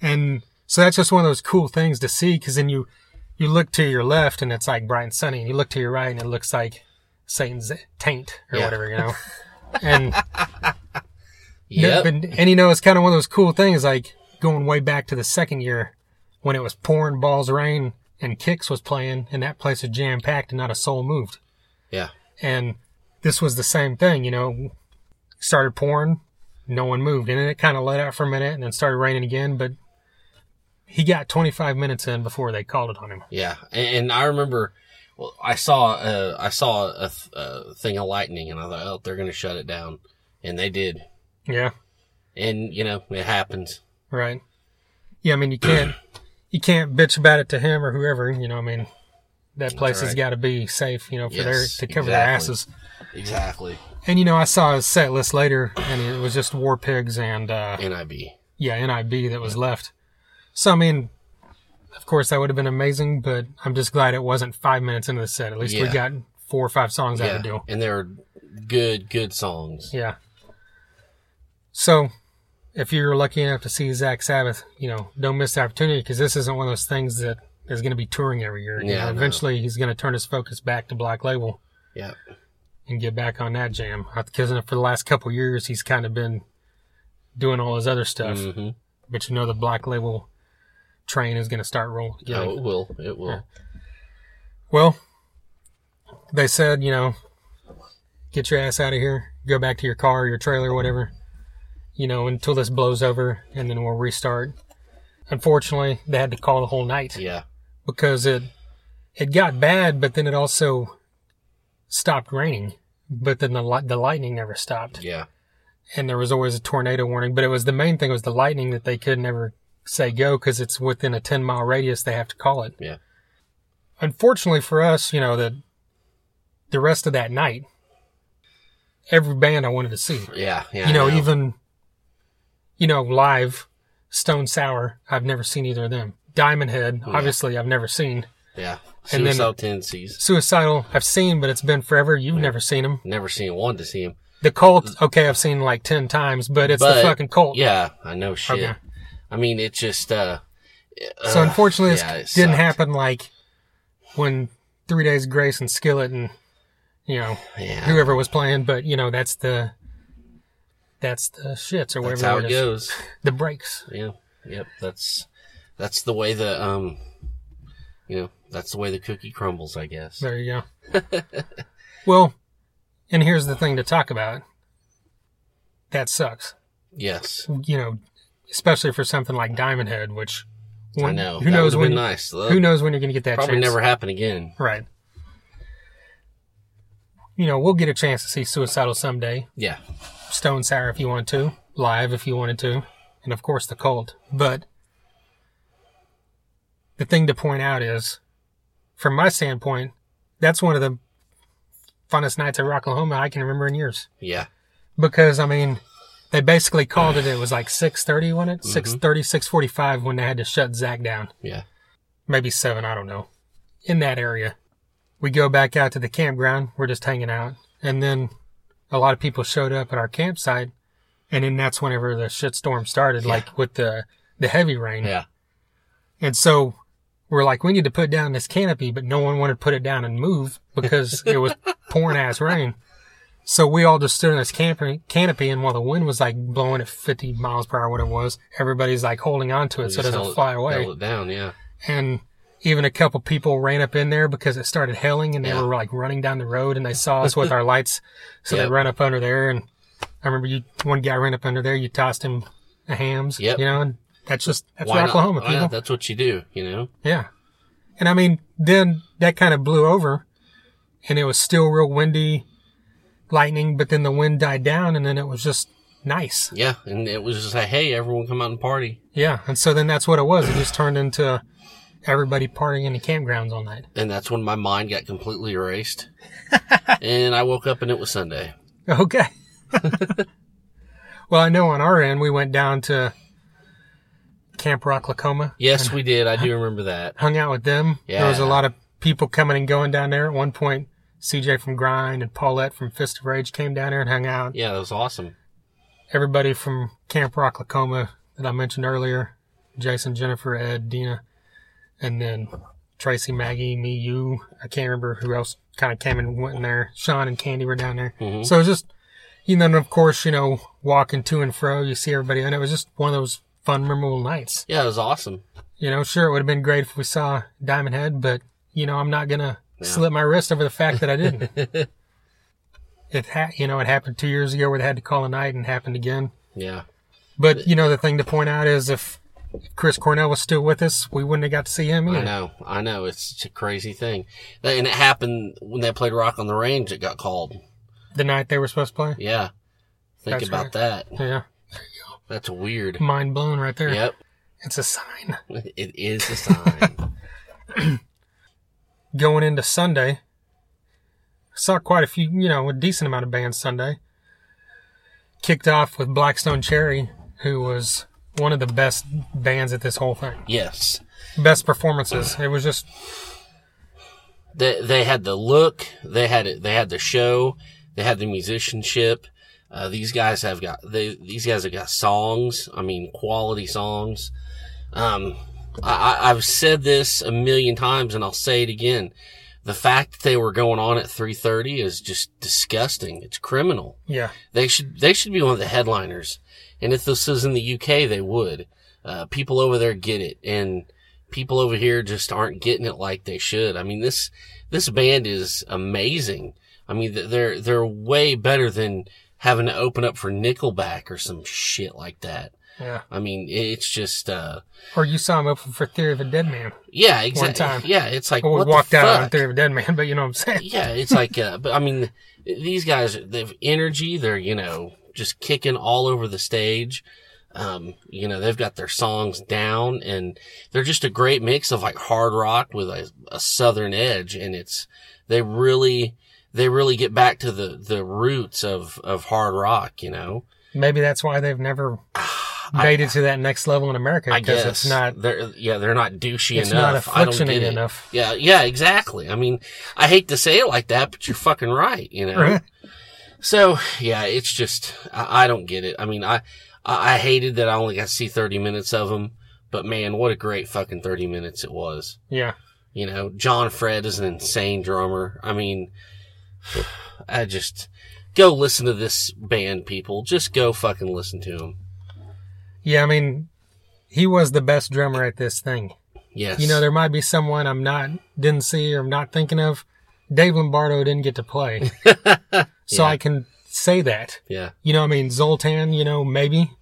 And so that's just one of those cool things to see because then you look to your left and it's like bright and sunny. And you look to your right and it looks like Satan's taint or whatever, you know? And, and you know, it's kind of one of those cool things like going way back to the second year when it was pouring balls rain and Kix was playing and that place was jam-packed and not a soul moved. Yeah. And this was the same thing, you know? Started pouring, no one moved. And then it kind of let out for a minute and then started raining again. But he got 25 minutes in before they called it on him. Yeah. And I remember, well, I saw a thing of lightning and I thought, oh, they're going to shut it down. And they did. Yeah. And, you know, it happens. Right. Yeah. I mean, you can't bitch about it to him or whoever, you know, I mean, that place has got to be safe, you know, for to cover their asses. Exactly. And, you know, I saw his set list later, and it was just War Pigs and... NIB. Yeah, NIB that was left. So, I mean, of course, that would have been amazing, but I'm just glad it wasn't 5 minutes into the set. At least we got 4 or 5 songs out of the deal. And they were good songs. Yeah. So, if you're lucky enough to see Zakk Sabbath, you know, don't miss the opportunity, because this isn't one of those things that is going to be touring every year. Yeah, you know, eventually, he's going to turn his focus back to Black Label. Yeah. And get back on that jam. Because for the last couple of years, he's kind of been doing all his other stuff. Mm-hmm. But you know the Black Label train is going to start rolling. Yeah, oh, it will. It will. Yeah. Well, they said, you know, get your ass out of here. Go back to your car or your trailer or whatever. You know, until this blows over. And then we'll restart. Unfortunately, they had to call the whole night. Yeah. Because it got bad, but then it also... stopped raining, but then the lightning never stopped. Yeah. And there was always a tornado warning, but it was the main thing was the lightning that they could never say go because it's within a 10-mile radius they have to call it. Yeah. Unfortunately for us, you know, the rest of that night, every band I wanted to see. Yeah. Yeah. You know, even, you know, live, Stone Sour, I've never seen either of them. Diamond Head, obviously, I've never seen. Yeah. Suicidal Tendencies. Suicidal, I've seen, but it's been forever. You've never seen them. Never seen one to see them. The Cult, okay, I've seen like 10 times, but it's the fucking Cult. Yeah, I know shit. Okay. I mean, it just... so unfortunately, this didn't happen like when 3 Days Grace and Skillet and, you know, whoever was playing, but, you know, that's the shits or whatever. That's how it goes. The breaks. Yeah, yep, that's the way the, you know, that's the way the cookie crumbles, I guess. There you go. Well, and here's the thing to talk about. That sucks. Yes. You know, especially for something like Diamond Head, which... I know. Who knows when? Nice, who knows when you're going to get that chance? Probably never happen again. Right. You know, we'll get a chance to see Suicidal someday. Yeah. Stone Sour if you want to. Live if you wanted to. And, of course, the Cult. But... the thing to point out is, from my standpoint, that's one of the funnest nights at Rocklahoma I can remember in years. Yeah. Because, I mean, they basically called it was like 6:30, wasn't it? Mm-hmm. 6:30, 6:45 when they had to shut Zakk down. Yeah. Maybe 7, I don't know. In that area. We go back out to the campground. We're just hanging out. And then a lot of people showed up at our campsite. And then that's whenever the shitstorm started, like with the heavy rain. Yeah. And so we're like, we need to put down this canopy, but no one wanted to put it down and move because it was pouring ass rain. So we all just stood in this canopy, and while the wind was like blowing at 50 miles per hour, what it was, everybody's like holding on to it so it doesn't fly away. Held it down, yeah. And even a couple people ran up in there because it started hailing, and they were like running down the road, and they saw us with our lights, so they ran up under there. And I remember one guy ran up under there, you tossed him the hams, you know, and that's Rocklahoma, people. Yeah, that's what you do, you know? Yeah. And I mean, then that kind of blew over, and it was still real windy, lightning, but then the wind died down, and then it was just nice. Yeah, and it was just like, hey, everyone come out and party. Yeah, and so then that's what it was. It just turned into everybody partying in the campgrounds all night. And that's when my mind got completely erased, and I woke up and it was Sunday. Okay. Well, I know on our end, we went down to Camp Rocklahoma. Yes, we did. I do remember that. Hung out with them. Yeah. There was a lot of people coming and going down there. At one point, CJ from Grind and Paulette from Fist of Rage came down there and hung out. Yeah, that was awesome. Everybody from Camp Rocklahoma that I mentioned earlier, Jason, Jennifer, Ed, Dina, and then Tracy, Maggie, me, you. I can't remember who else kind of came and went in there. Sean and Candy were down there. Mm-hmm. So it was just, you know, and of course, you know, walking to and fro, you see everybody, and it was just one of those fun, memorable nights. Yeah, it was awesome. You know, sure, it would have been great if we saw Diamond Head, but, you know, I'm not going to slip my wrist over the fact that I didn't. It happened 2 years ago where they had to call a night, and it happened again. Yeah. But, you know, the thing to point out is if Chris Cornell was still with us, we wouldn't have got to see him either. I know. It's a crazy thing. And it happened when they played Rock on the Range, it got called. The night they were supposed to play? Yeah. That's about right. Yeah. There you go. That's weird. Mind blown right there. Yep. It's a sign. It is a sign. Going into Sunday, saw quite a few, you know, a decent amount of bands Sunday. Kicked off with Blackstone Cherry, who was one of the best bands at this whole thing. Yes. Best performances. It was just... They had the look. They had the show. They had the musicianship. These guys have got songs. I mean, quality songs. I've said this a million times, and I'll say it again. The fact that they were going on at 3:30 is just disgusting. It's criminal. Yeah. They should be one of the headliners. And if this was in the UK, they would. People over there get it, and people over here just aren't getting it like they should. I mean, this band is amazing. I mean, they're way better than having to open up for Nickelback or some shit like that. Yeah. I mean, it's just... Or you saw him open for Theory of a Dead Man. Yeah, exactly. One time. Yeah, it's like, well, we walked out on Theory of a Dead Man, but you know what I'm saying? Yeah, it's like... but I mean, these guys, they have energy. They're, you know, just kicking all over the stage. You know, they've got their songs down, and they're just a great mix of, like, hard rock with a southern edge, and it's... They really get back to the roots of hard rock, you know. Maybe that's why they've never made it to that next level in America. I guess it's not. They're not douchey enough. It's not afflictionate enough. Yeah, exactly. I mean, I hate to say it like that, but you're fucking right, you know. So yeah, it's just I don't get it. I mean, I hated that I only got to see 30 minutes of them, but man, what a great fucking 30 minutes it was. Yeah. You know, John Fred is an insane drummer. I mean. I just go listen to this band, people. Just go fucking listen to him. Yeah, I mean, he was the best drummer at this thing. Yes. You know, there might be someone didn't see or I'm not thinking of. Dave Lombardo didn't get to play. So I can say that. Yeah. You know, I mean, Zoltan, you know, maybe.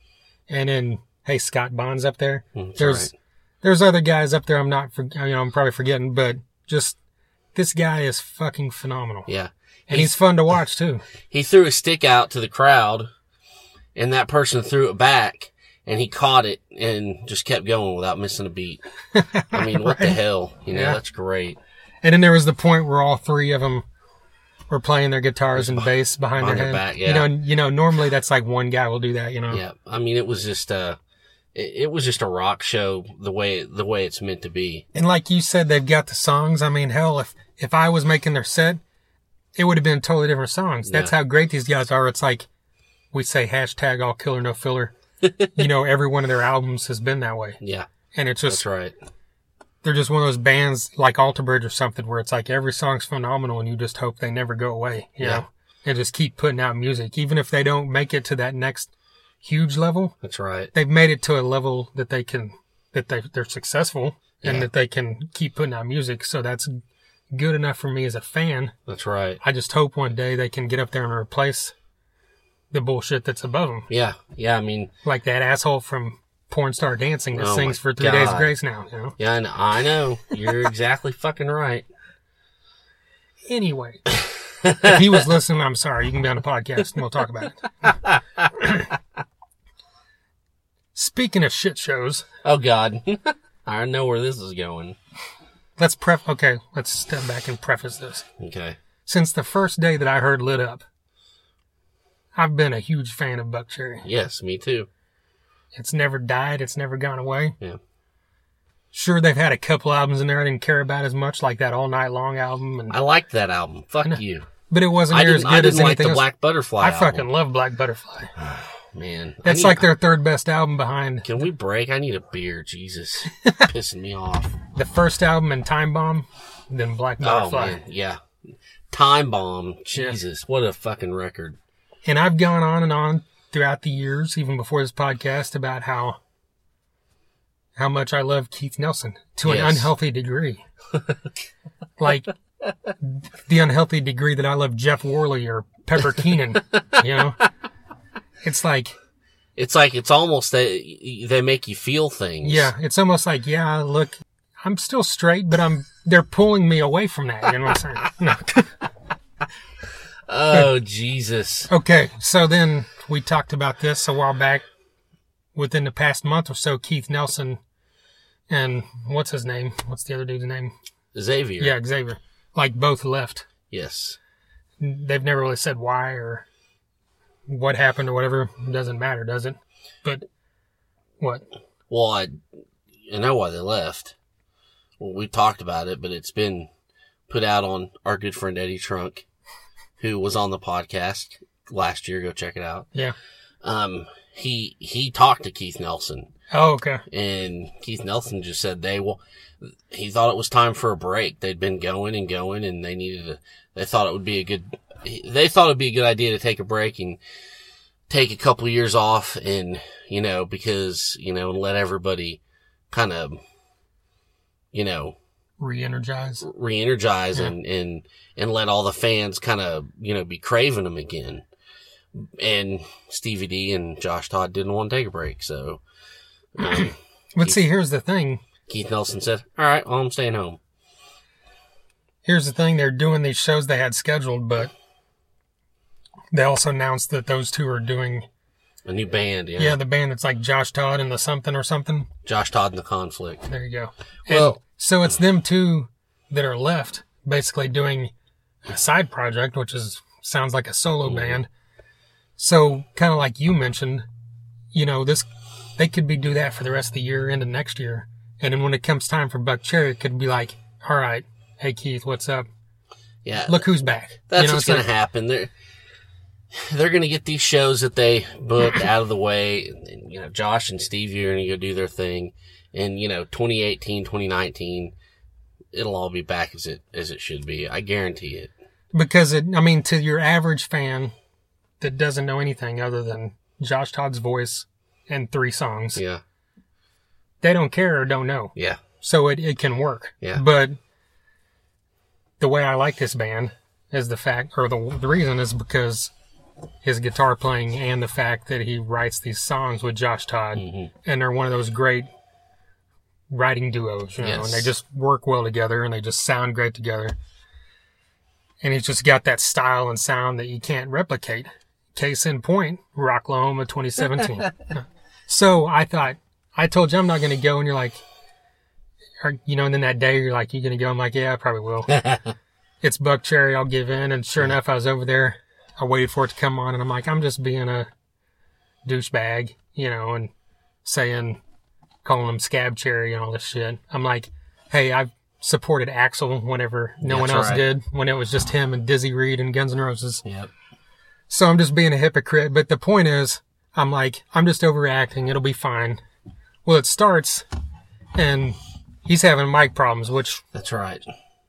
And then, hey, Scott Bond's up there. There's other guys up there I'm probably forgetting, but just this guy is fucking phenomenal. Yeah. And he's fun to watch, too. He threw a stick out to the crowd, and that person threw it back, and he caught it and just kept going without missing a beat. I mean, what the hell? You know, that's great. And then there was the point where all three of them were playing their guitars and bass behind their head. Back, yeah. You know, normally that's like one guy will do that, you know. Yeah, I mean, it was just a rock show the way it's meant to be. And like you said, they've got the songs. I mean, hell, if I was making their set... it would have been totally different songs. That's how great these guys are. It's like we say hashtag all killer, no filler. You know, every one of their albums has been that way. Yeah. And it's just, that's right. They're just one of those bands like Alterbridge or something where it's like every song's phenomenal and you just hope they never go away. You know, and just keep putting out music. Even if they don't make it to that next huge level. That's right. They've made it to a level that they can, that they're successful and that they can keep putting out music. So that's good enough for me as a fan. That's right. I just hope one day they can get up there and replace the bullshit that's above them. Yeah. Yeah. I mean, like that asshole from Porn Star Dancing that sings for Three Days of Grace now. You know? Yeah. I know. You're exactly fucking right. Anyway, if he was listening, I'm sorry. You can be on the podcast and we'll talk about it. Speaking of shit shows. Oh, God. I know where this is going. Let's step back and preface this. Okay. Since the first day that I heard Lit Up, I've been a huge fan of Buck Cherry. Yes, me too. It's never died. It's never gone away. Yeah. Sure, they've had a couple albums in there I didn't care about as much, like that All Night Long album. And I liked that album. Fuck you. But it wasn't near as good as anything else. I didn't like the Black Butterfly album. I fucking love Black Butterfly. Man. That's like their third best album behind. Can we break? I need a beer. Jesus. Pissing me off. The first album and Time Bomb, then Black Butterfly. Oh, man. Yeah. Time Bomb. Jesus. What a fucking record. And I've gone on and on throughout the years, even before this podcast, about how much I love Keith Nelson to an unhealthy degree. Like the unhealthy degree that I love Jeff Worley or Pepper Keenan, you know? It's like, it's almost they make you feel things. Yeah. It's almost like, look, I'm still straight, but they're pulling me away from that. You know what I'm saying? No. Oh, Jesus. Okay. So then we talked about this a while back. Within the past month or so, Keith Nelson and what's his name? What's the other dude's name? Xavier. Yeah, Xavier. Like both left. Yes. They've never really said why or what happened or whatever. It doesn't matter, does it? But what? Well, I know why they left. Well, we talked about it, but it's been put out on our good friend Eddie Trunk, who was on the podcast last year. Go check it out. Yeah. He talked to Keith Nelson. Oh, okay. And Keith Nelson just said he thought it was time for a break. They'd been going and going and they thought it'd be a good idea to take a break and take a couple years off and, you know, because, you know, let everybody kind of, you know, re-energize and let all the fans kind of, you know, be craving them again. And Stevie D and Josh Todd didn't want to take a break. So, here's the thing. Keith Nelson said, all right, well, I'm staying home. Here's the thing. They're doing these shows they had scheduled, but they also announced that those two are doing a new band. Yeah. Yeah. The band that's like Josh Todd and the something or something. Josh Todd and the Conflict. There you go. Well, so it's them two that are left basically doing a side project, which sounds like a solo band. So kind of like you mentioned, you know, they could be do that for the rest of the year into next year. And then when it comes time for Buck Cherry, it could be like, all right, hey Keith, what's up? Yeah. Look who's back. That's what's going to happen. They're going to get these shows that they booked out of the way. And, you know, Josh and Stevie are going to go do their thing. And, you know, 2018, 2019, it'll all be back as it should be. I guarantee it. Because to your average fan that doesn't know anything other than Josh Todd's voice and three songs. Yeah. They don't care or don't know. Yeah. So it can work. Yeah. But the way I like this band is the fact, or the reason is because his guitar playing and the fact that he writes these songs with Josh Todd, and they're one of those great writing duos, you know, and they just work well together and they just sound great together. And he's just got that style and sound that you can't replicate. Case in point, Rocklahoma 2017. So I told you I'm not going to go, and you're like, or, you know, and then that day you're like, you going to go? I'm like, yeah, I probably will. It's Buck Cherry, I'll give in. And sure enough, I was over there. I waited for it to come on, and I'm like, I'm just being a douchebag, you know, and calling him Scab Cherry and all this shit. I'm like, hey, I've supported Axl whenever no one else did, when it was just him and Dizzy Reed and Guns N' Roses. Yep. So I'm just being a hypocrite. But the point is, I'm like, I'm just overreacting. It'll be fine. Well, it starts, and he's having mic problems, which... That's right.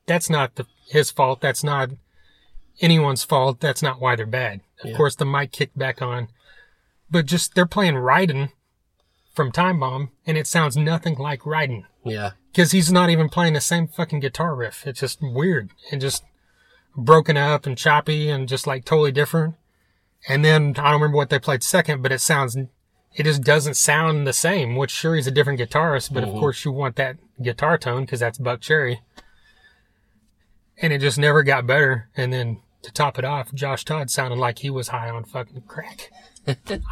That's not his fault. That's not anyone's fault. That's not why they're bad. Of course, the mic kicked back on. But just, they're playing Raiden from Time Bomb, and it sounds nothing like Raiden. Yeah. Because he's not even playing the same fucking guitar riff. It's just weird and just broken up and choppy and just like totally different. And then I don't remember what they played second, but it just doesn't sound the same, which sure he's a different guitarist, but of course you want that guitar tone because that's Buck Cherry. And it just never got better. And then to top it off, Josh Todd sounded like he was high on fucking crack.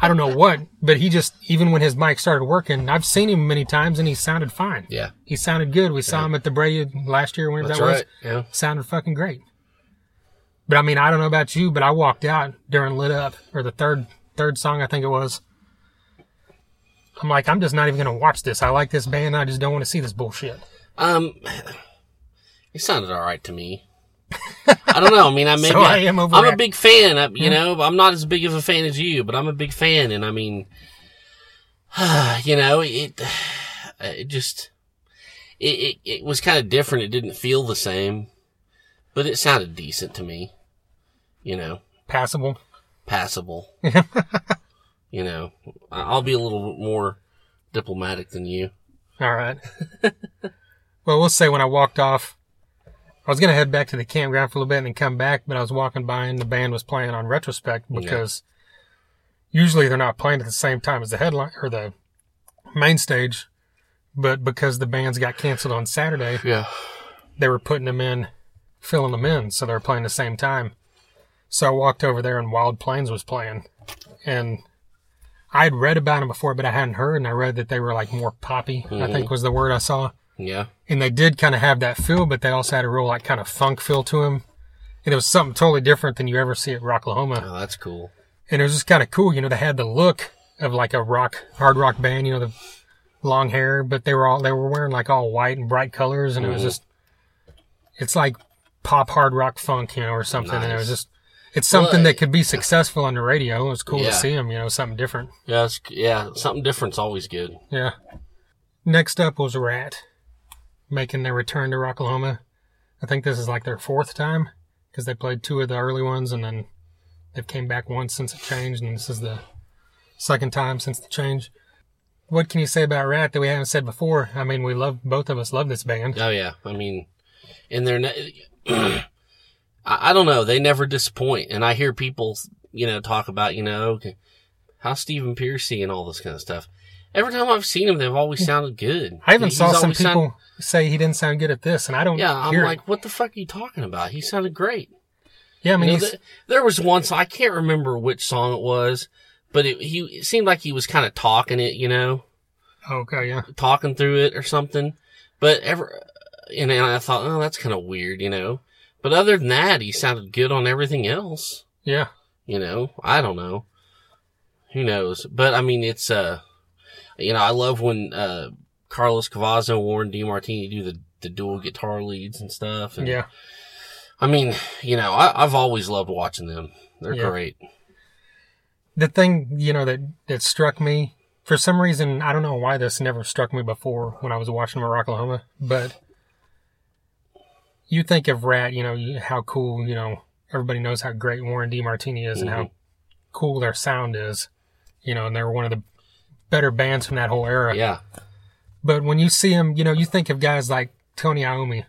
I don't know what, but he just, even when his mic started working, I've seen him many times and he sounded fine. Yeah. He sounded good. We saw him at the Brea last year, whenever that was. Yeah. Sounded fucking great. But I mean, I don't know about you, but I walked out during Lit Up, or the third song, I think it was. I'm like, I'm just not even going to watch this. I like this band. I just don't want to see this bullshit. It sounded all right to me. I don't know. I mean, I'm a big fan. You know, I'm not as big of a fan as you, but I'm a big fan. And I mean, you know, it was kind of different. It didn't feel the same, but it sounded decent to me. You know, passable. You know, I'll be a little bit more diplomatic than you. All right. Well, we'll say when I walked off, I was going to head back to the campground for a little bit and then come back, but I was walking by and the band was playing on Retrospect because usually they're not playing at the same time as the headline or the main stage, but because the bands got canceled on Saturday, they were putting them in, filling them in, so they were playing the same time. So I walked over there and Wild Plains was playing, and I had read about them before, but I hadn't heard, and I read that they were like more poppy, I think was the word I saw. Yeah. And they did kind of have that feel, but they also had a real, like, kind of funk feel to them. And it was something totally different than you ever see at Rocklahoma. Oh, that's cool. And it was just kind of cool. You know, they had the look of, like, a hard rock band, you know, the long hair, but they were wearing, like, all white and bright colors. And it was just, it's like pop hard rock funk, you know, or something. Nice. And it was just, it's something that could be successful on the radio. It was cool to see them, you know, something different. Yeah, something different's always good. Yeah. Next up was Ratt, making their return to Rocklahoma. I think this is like their fourth time because they played two of the early ones and then they've came back once since it changed, and this is the second time since the change. What can you say about Ratt that we haven't said before? I mean, both of us love this band. Oh yeah, I mean, and they're I don't know, they never disappoint. And I hear people, you know, talk about, you know, how's Stephen Piercy and all this kind of stuff. Every time I've seen him, they've always sounded good. I even saw some people say he didn't sound good at this, and I don't hear I'm like, what the fuck are you talking about? He sounded great. Yeah, I mean, you know, there was once, I can't remember which song it was, but it seemed like he was kind of talking it, you know? Okay, yeah. Talking through it or something. But and I thought, oh, that's kind of weird, you know? But other than that, he sounded good on everything else. Yeah. You know? I don't know. Who knows? But, I mean, it's... You know, I love when Carlos Cavazzo, Warren DeMartini do the dual guitar leads and stuff. And, yeah. I mean, you know, I've always loved watching them. They're great. The thing, you know, that struck me, for some reason, I don't know why this never struck me before when I was watching them at Rocklahoma, but you think of Ratt, you know, how cool, you know, everybody knows how great Warren DeMartini is and how cool their sound is, you know, and they're one of the better bands from that whole era. Yeah. But when you see him, you know, you think of guys like Tony Iommi,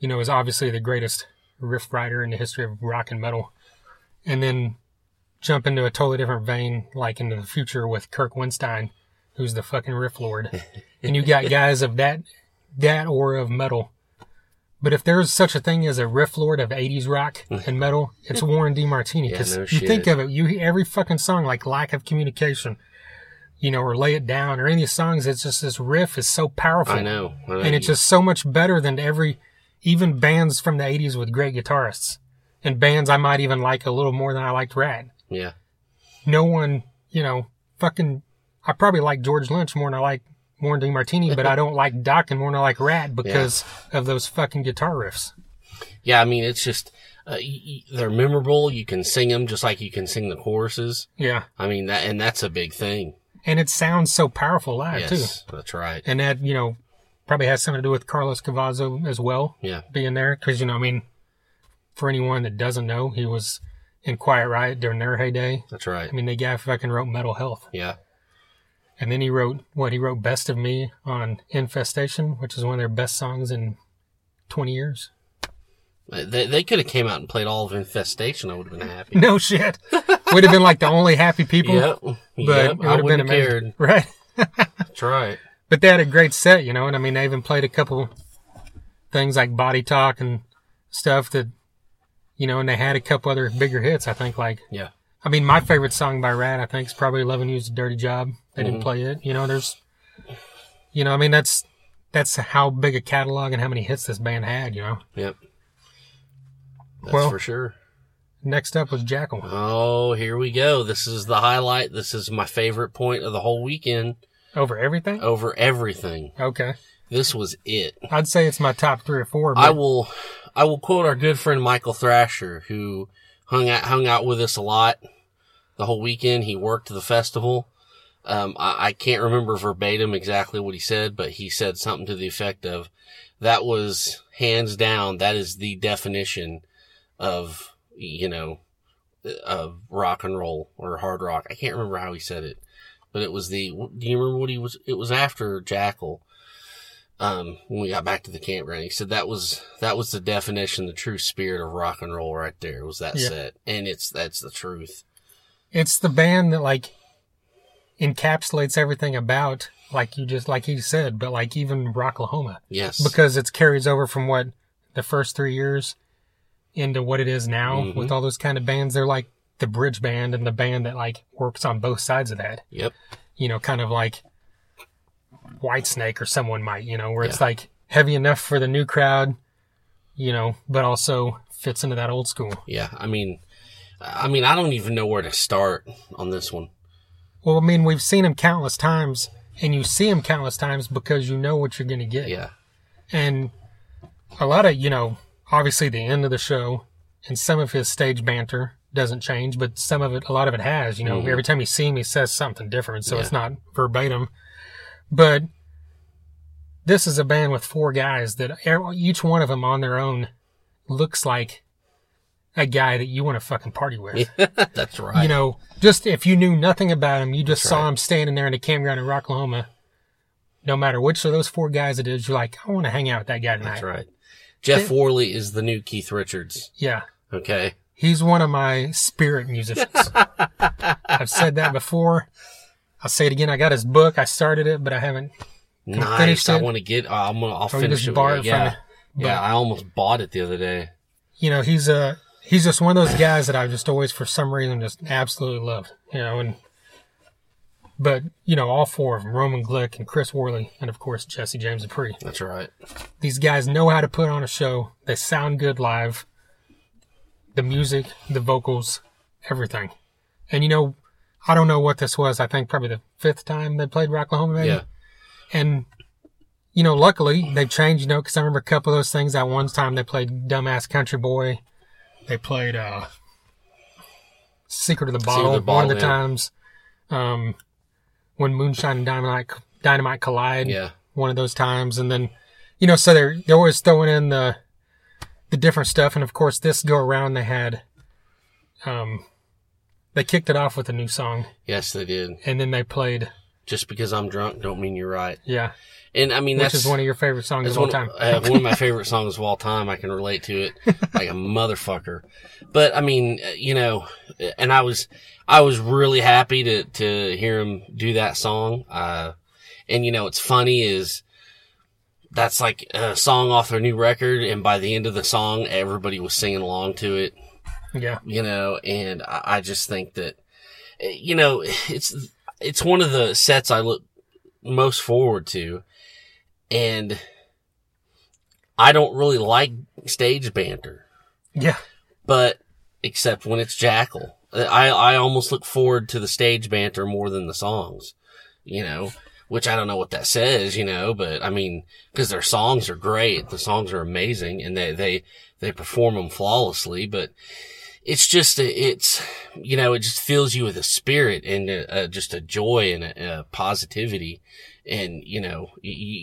you know, is obviously the greatest riff writer in the history of rock and metal. And then jump into a totally different vein, like into the future with Kirk Winstein, who's the fucking riff lord. And you got guys of that aura of metal. But if there's such a thing as a riff lord of 80s rock and metal, it's Warren DeMartini. Because think of it, you hear every fucking song, like Lack of Communication, you know, or Lay It Down, or any of the songs, it's just this riff is so powerful. I know. And it's just so much better than even bands from the 80s with great guitarists. And bands I might even like a little more than I liked Ratt. Yeah. No one, you know, I probably like George Lynch more than I like Warren D. Martini, but I don't like Doc and more than I like Ratt because of those fucking guitar riffs. Yeah, I mean, it's just, they're memorable. You can sing them just like you can sing the choruses. Yeah. I mean, that, and that's a big thing. And it sounds so powerful live, too. That's right. And that, you know, probably has something to do with Carlos Cavazo as well. Yeah. Being there. Because, you know, I mean, for anyone that doesn't know, he was in Quiet Riot during their heyday. That's right. I mean, the guy fucking wrote Mental Health. Yeah. And then he wrote, Best of Me on Infestation, which is one of their best songs in 20 years. They could have came out and played all of Infestation. I would have been happy. No shit. We'd have been like the only happy people. Yep. But it would have been amazing. Cared. Right. That's right. But they had a great set, you know, and I mean, they even played a couple things like Body Talk and stuff that, you know, and they had a couple other bigger hits, I think, like. Yeah. I mean, my favorite song by Ratt, I think, is probably Lovin' You's a Dirty Job. They didn't play it. You know, there's, you know, I mean, that's how big a catalog and how many hits this band had, you know. Yep. That's for sure. Next up was Jackal. Oh, here we go. This is the highlight. This is my favorite point of the whole weekend. Over everything? Over everything. Okay. This was it. I'd say it's my top three or four. I will quote our good friend Michael Thrasher, who hung out with us a lot the whole weekend. He worked the festival. I can't remember verbatim exactly what he said, but he said something to the effect of, that was hands down, that is the definition of, you know, of rock and roll or hard rock. I can't remember how he said it, but it was the, do you remember what he was, it was after Jackal, when we got back to the campground. He said that was the definition, the true spirit of rock and roll right there was that set. And that's the truth. It's the band that like encapsulates everything about, like you just, like he said, but like even Rocklahoma. Yes. Because it carries over from what the first 3 years into what it is now with all those kind of bands. They're like the bridge band and the band that like works on both sides of that. Yep. You know, kind of like Whitesnake or someone might, you know, where it's like heavy enough for the new crowd, you know, but also fits into that old school. Yeah. I mean, I don't even know where to start on this one. Well, I mean, we've seen them countless times and you see them countless times because you know what you're going to get. Yeah. And a lot of, you know, obviously, the end of the show and some of his stage banter doesn't change, but some of it, a lot of it has, you know, every time you see him, he says something different. So it's not verbatim, but this is a band with four guys that each one of them on their own looks like a guy that you want to fucking party with. That's right. You know, just if you knew nothing about him, you just saw him standing there in a campground in Rocklahoma, no matter which of those four guys it is, you're like, I want to hang out with that guy tonight. That's right. Jeff Worley is the new Keith Richards. Yeah. Okay. He's one of my spirit musicians. I've said that before. I'll say it again. I got his book. I started it, but I haven't finished it. I want to get. I'll finish it. Yeah. Yeah. I almost bought it the other day. You know, he's just one of those guys that I just always, for some reason, just absolutely loved. You know, but you know, all four of them, Roman Glick and Chris Worley and of course Jesse James Dupree. That's right. These guys know how to put on a show. They sound good live. The music, the vocals, everything. And you know, I don't know what this was. I think probably the fifth time they played Rocklahoma maybe. Yeah. And you know, luckily they've changed, you know, because I remember a couple of those things. That one time they played Dumbass Country Boy. They played Secret of the Bottle one of the times. When Moonshine and Dynamite collide, one of those times, and then, you know, so they're always throwing in the different stuff, and of course this go around they had, they kicked it off with a new song. Yes, they did. And then they played "Just Because I'm Drunk Don't Mean You're Right." Yeah, and I mean which is one of your favorite songs of all time. One of my favorite songs of all time. I can relate to it like a motherfucker. But I mean, you know, and I was really happy to hear him do that song. And you know, it's funny is that's like a song off their new record. And by the end of the song, everybody was singing along to it. Yeah. You know, and I just think that, you know, it's one of the sets I look most forward to. And I don't really like stage banter. Yeah. But except when it's Jackal. I almost look forward to the stage banter more than the songs, you know, which I don't know what that says, you know, but I mean, because their songs are great. The songs are amazing and they perform them flawlessly, but it's just, it's, you know, it just fills you with a spirit and just a joy and a positivity. And, you know, it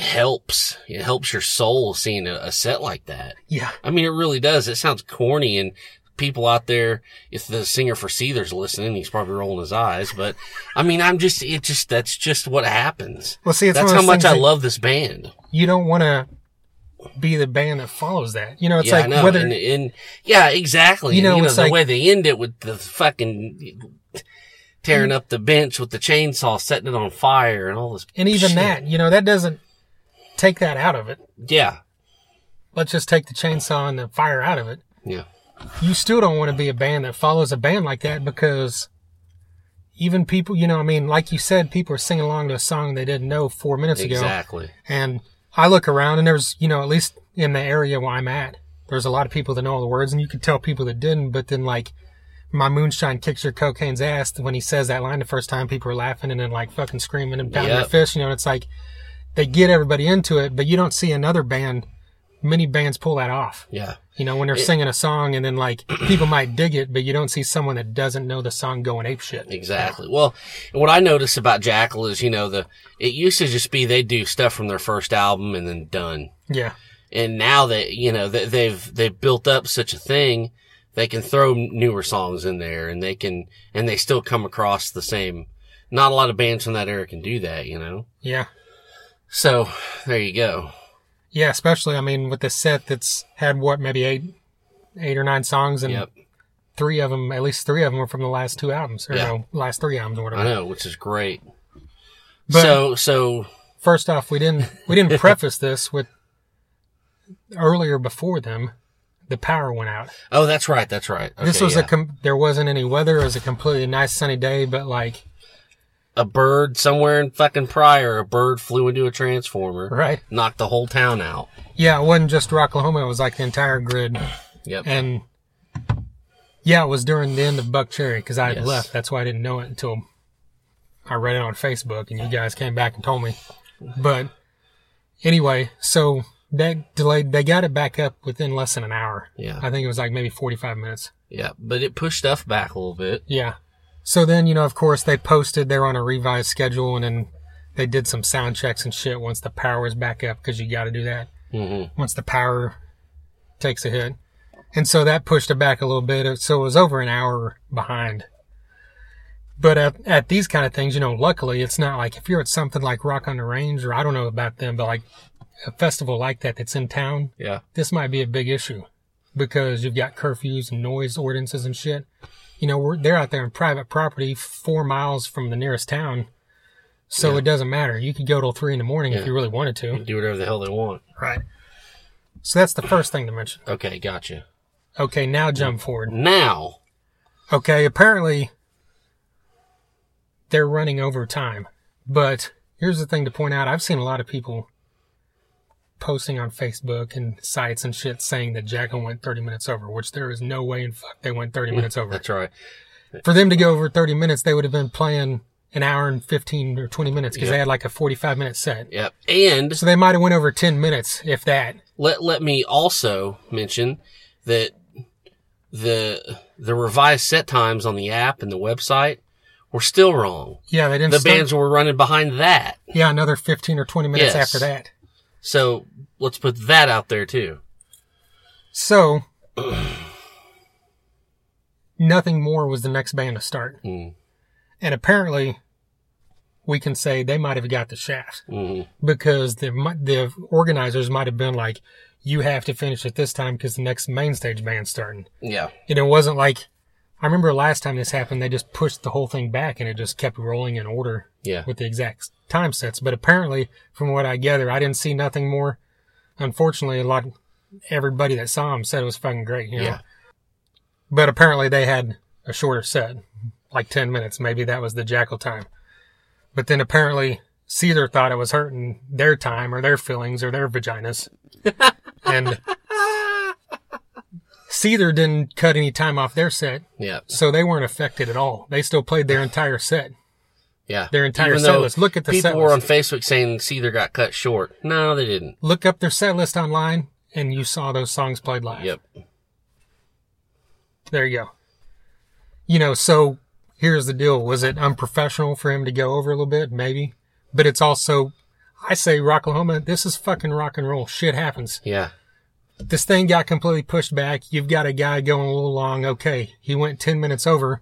helps your soul seeing a set like that. Yeah. I mean, it really does. It sounds corny, and people out there, if the singer for Seether's listening, he's probably rolling his eyes, but I mean, that's just what happens. Well, see, that's how much I love this band. You don't want to be the band that follows that, you know, it's like, whether, and yeah, exactly. You know it's the like, way they end it with the fucking tearing up the bench with the chainsaw, setting it on fire and all this. And even shit. That, you know, that doesn't take that out of it. Yeah. Let's just take the chainsaw and the fire out of it. Yeah. You still don't want to be a band that follows a band like that, because even people, you know, I mean, like you said, people are singing along to a song they didn't know 4 minutes ago. Exactly. And I look around and there's, you know, at least in the area where I'm at, there's a lot of people that know all the words, and you could tell people that didn't, but then like, my moonshine kicks your cocaine's ass. When he says that line the first time, people are laughing and then like fucking screaming and pounding their fist. You know, it's like they get everybody into it, but you don't see another band. Many bands pull that off. Yeah. You know, when they're singing a song and then like people might dig it, but you don't see someone that doesn't know the song going apeshit. Exactly. Yeah. Well, what I notice about Jackal is, you know, it used to just be they do stuff from their first album and then done. Yeah. And now that, you know, they've built up such a thing. They can throw newer songs in there, and they still come across the same. Not a lot of bands from that era can do that, you know? Yeah. So, there you go. Yeah, especially, I mean, with this set that's had, what, maybe eight or nine songs, and at least three of them were from the last two albums, last three albums or whatever. I know, which is great. But so. First off, we didn't preface this with earlier before them. The power went out. Oh, that's right. Okay, this was there wasn't any weather. It was a completely nice sunny day, but like a bird somewhere in fucking Pryor, a bird flew into a transformer. Right. Knocked the whole town out. Yeah, it wasn't just Rocklahoma. It was like the entire grid. Yep. And yeah, it was during the end of Buck Cherry because I had left. That's why I didn't know it until I read it on Facebook and you guys came back and told me. But anyway, so... that delayed, they got it back up within less than an hour. Yeah. I think it was like maybe 45 minutes. Yeah, but it pushed stuff back a little bit. Yeah. So then, you know, of course, they were on a revised schedule, and then they did some sound checks and shit once the power was back up, because you got to do that once the power takes a hit. And so that pushed it back a little bit. So it was over an hour behind. But at these kind of things, you know, luckily, it's not like if you're at something like Rock on the Range, or I don't know about them, but like, a festival like that that's in town, this might be a big issue because you've got curfews and noise ordinances and shit. You know, they're out there on private property 4 miles from the nearest town, so it doesn't matter. You could go till 3 a.m. if you really wanted to. You can do whatever the hell they want. Right. So that's the first thing to mention. Okay, gotcha. Okay, now jump forward. Now. Okay, apparently they're running over time, but here's the thing to point out. I've seen a lot of people posting on Facebook and sites and shit saying that Jackal went 30 minutes over, which there is no way in fuck they went 30 minutes over. That's right. For them to go over 30 minutes, they would have been playing an hour and 15 or 20 minutes because they had like a 45-minute set. Yep. And so they might have went over 10 minutes, if that. Let me also mention that the revised set times on the app and the website were still wrong. Yeah, they didn't. The bands were running behind that. Yeah, another 15 or 20 minutes after that. So, let's put that out there, too. So, Nothing More was the next band to start. Mm. And apparently, we can say they might have got the shaft. Mm-hmm. Because the organizers might have been like, you have to finish at this time because the next main stage band's starting. Yeah. And it wasn't like... I remember last time this happened, they just pushed the whole thing back and it just kept rolling in order with the exact time sets. But apparently, from what I gather, I didn't see Nothing More. Unfortunately, everybody that saw him said it was fucking great, you know? Yeah. But apparently they had a shorter set, like 10 minutes. Maybe that was the Jackal time. But then apparently Cedar thought it was hurting their time or their feelings or their vaginas. And... Cedar didn't cut any time off their set, so they weren't affected at all. They still played their entire set. Yeah. Their entire set list. Look at the set list. People were on Facebook saying Cedar got cut short. No, they didn't. Look up their set list online, and you saw those songs played live. Yep. There you go. You know, so here's the deal. Was it unprofessional for him to go over a little bit? Maybe. But it's also, I say, Rocklahoma, this is fucking rock and roll. Shit happens. Yeah. This thing got completely pushed back. You've got a guy going a little long. Okay. He went 10 minutes over.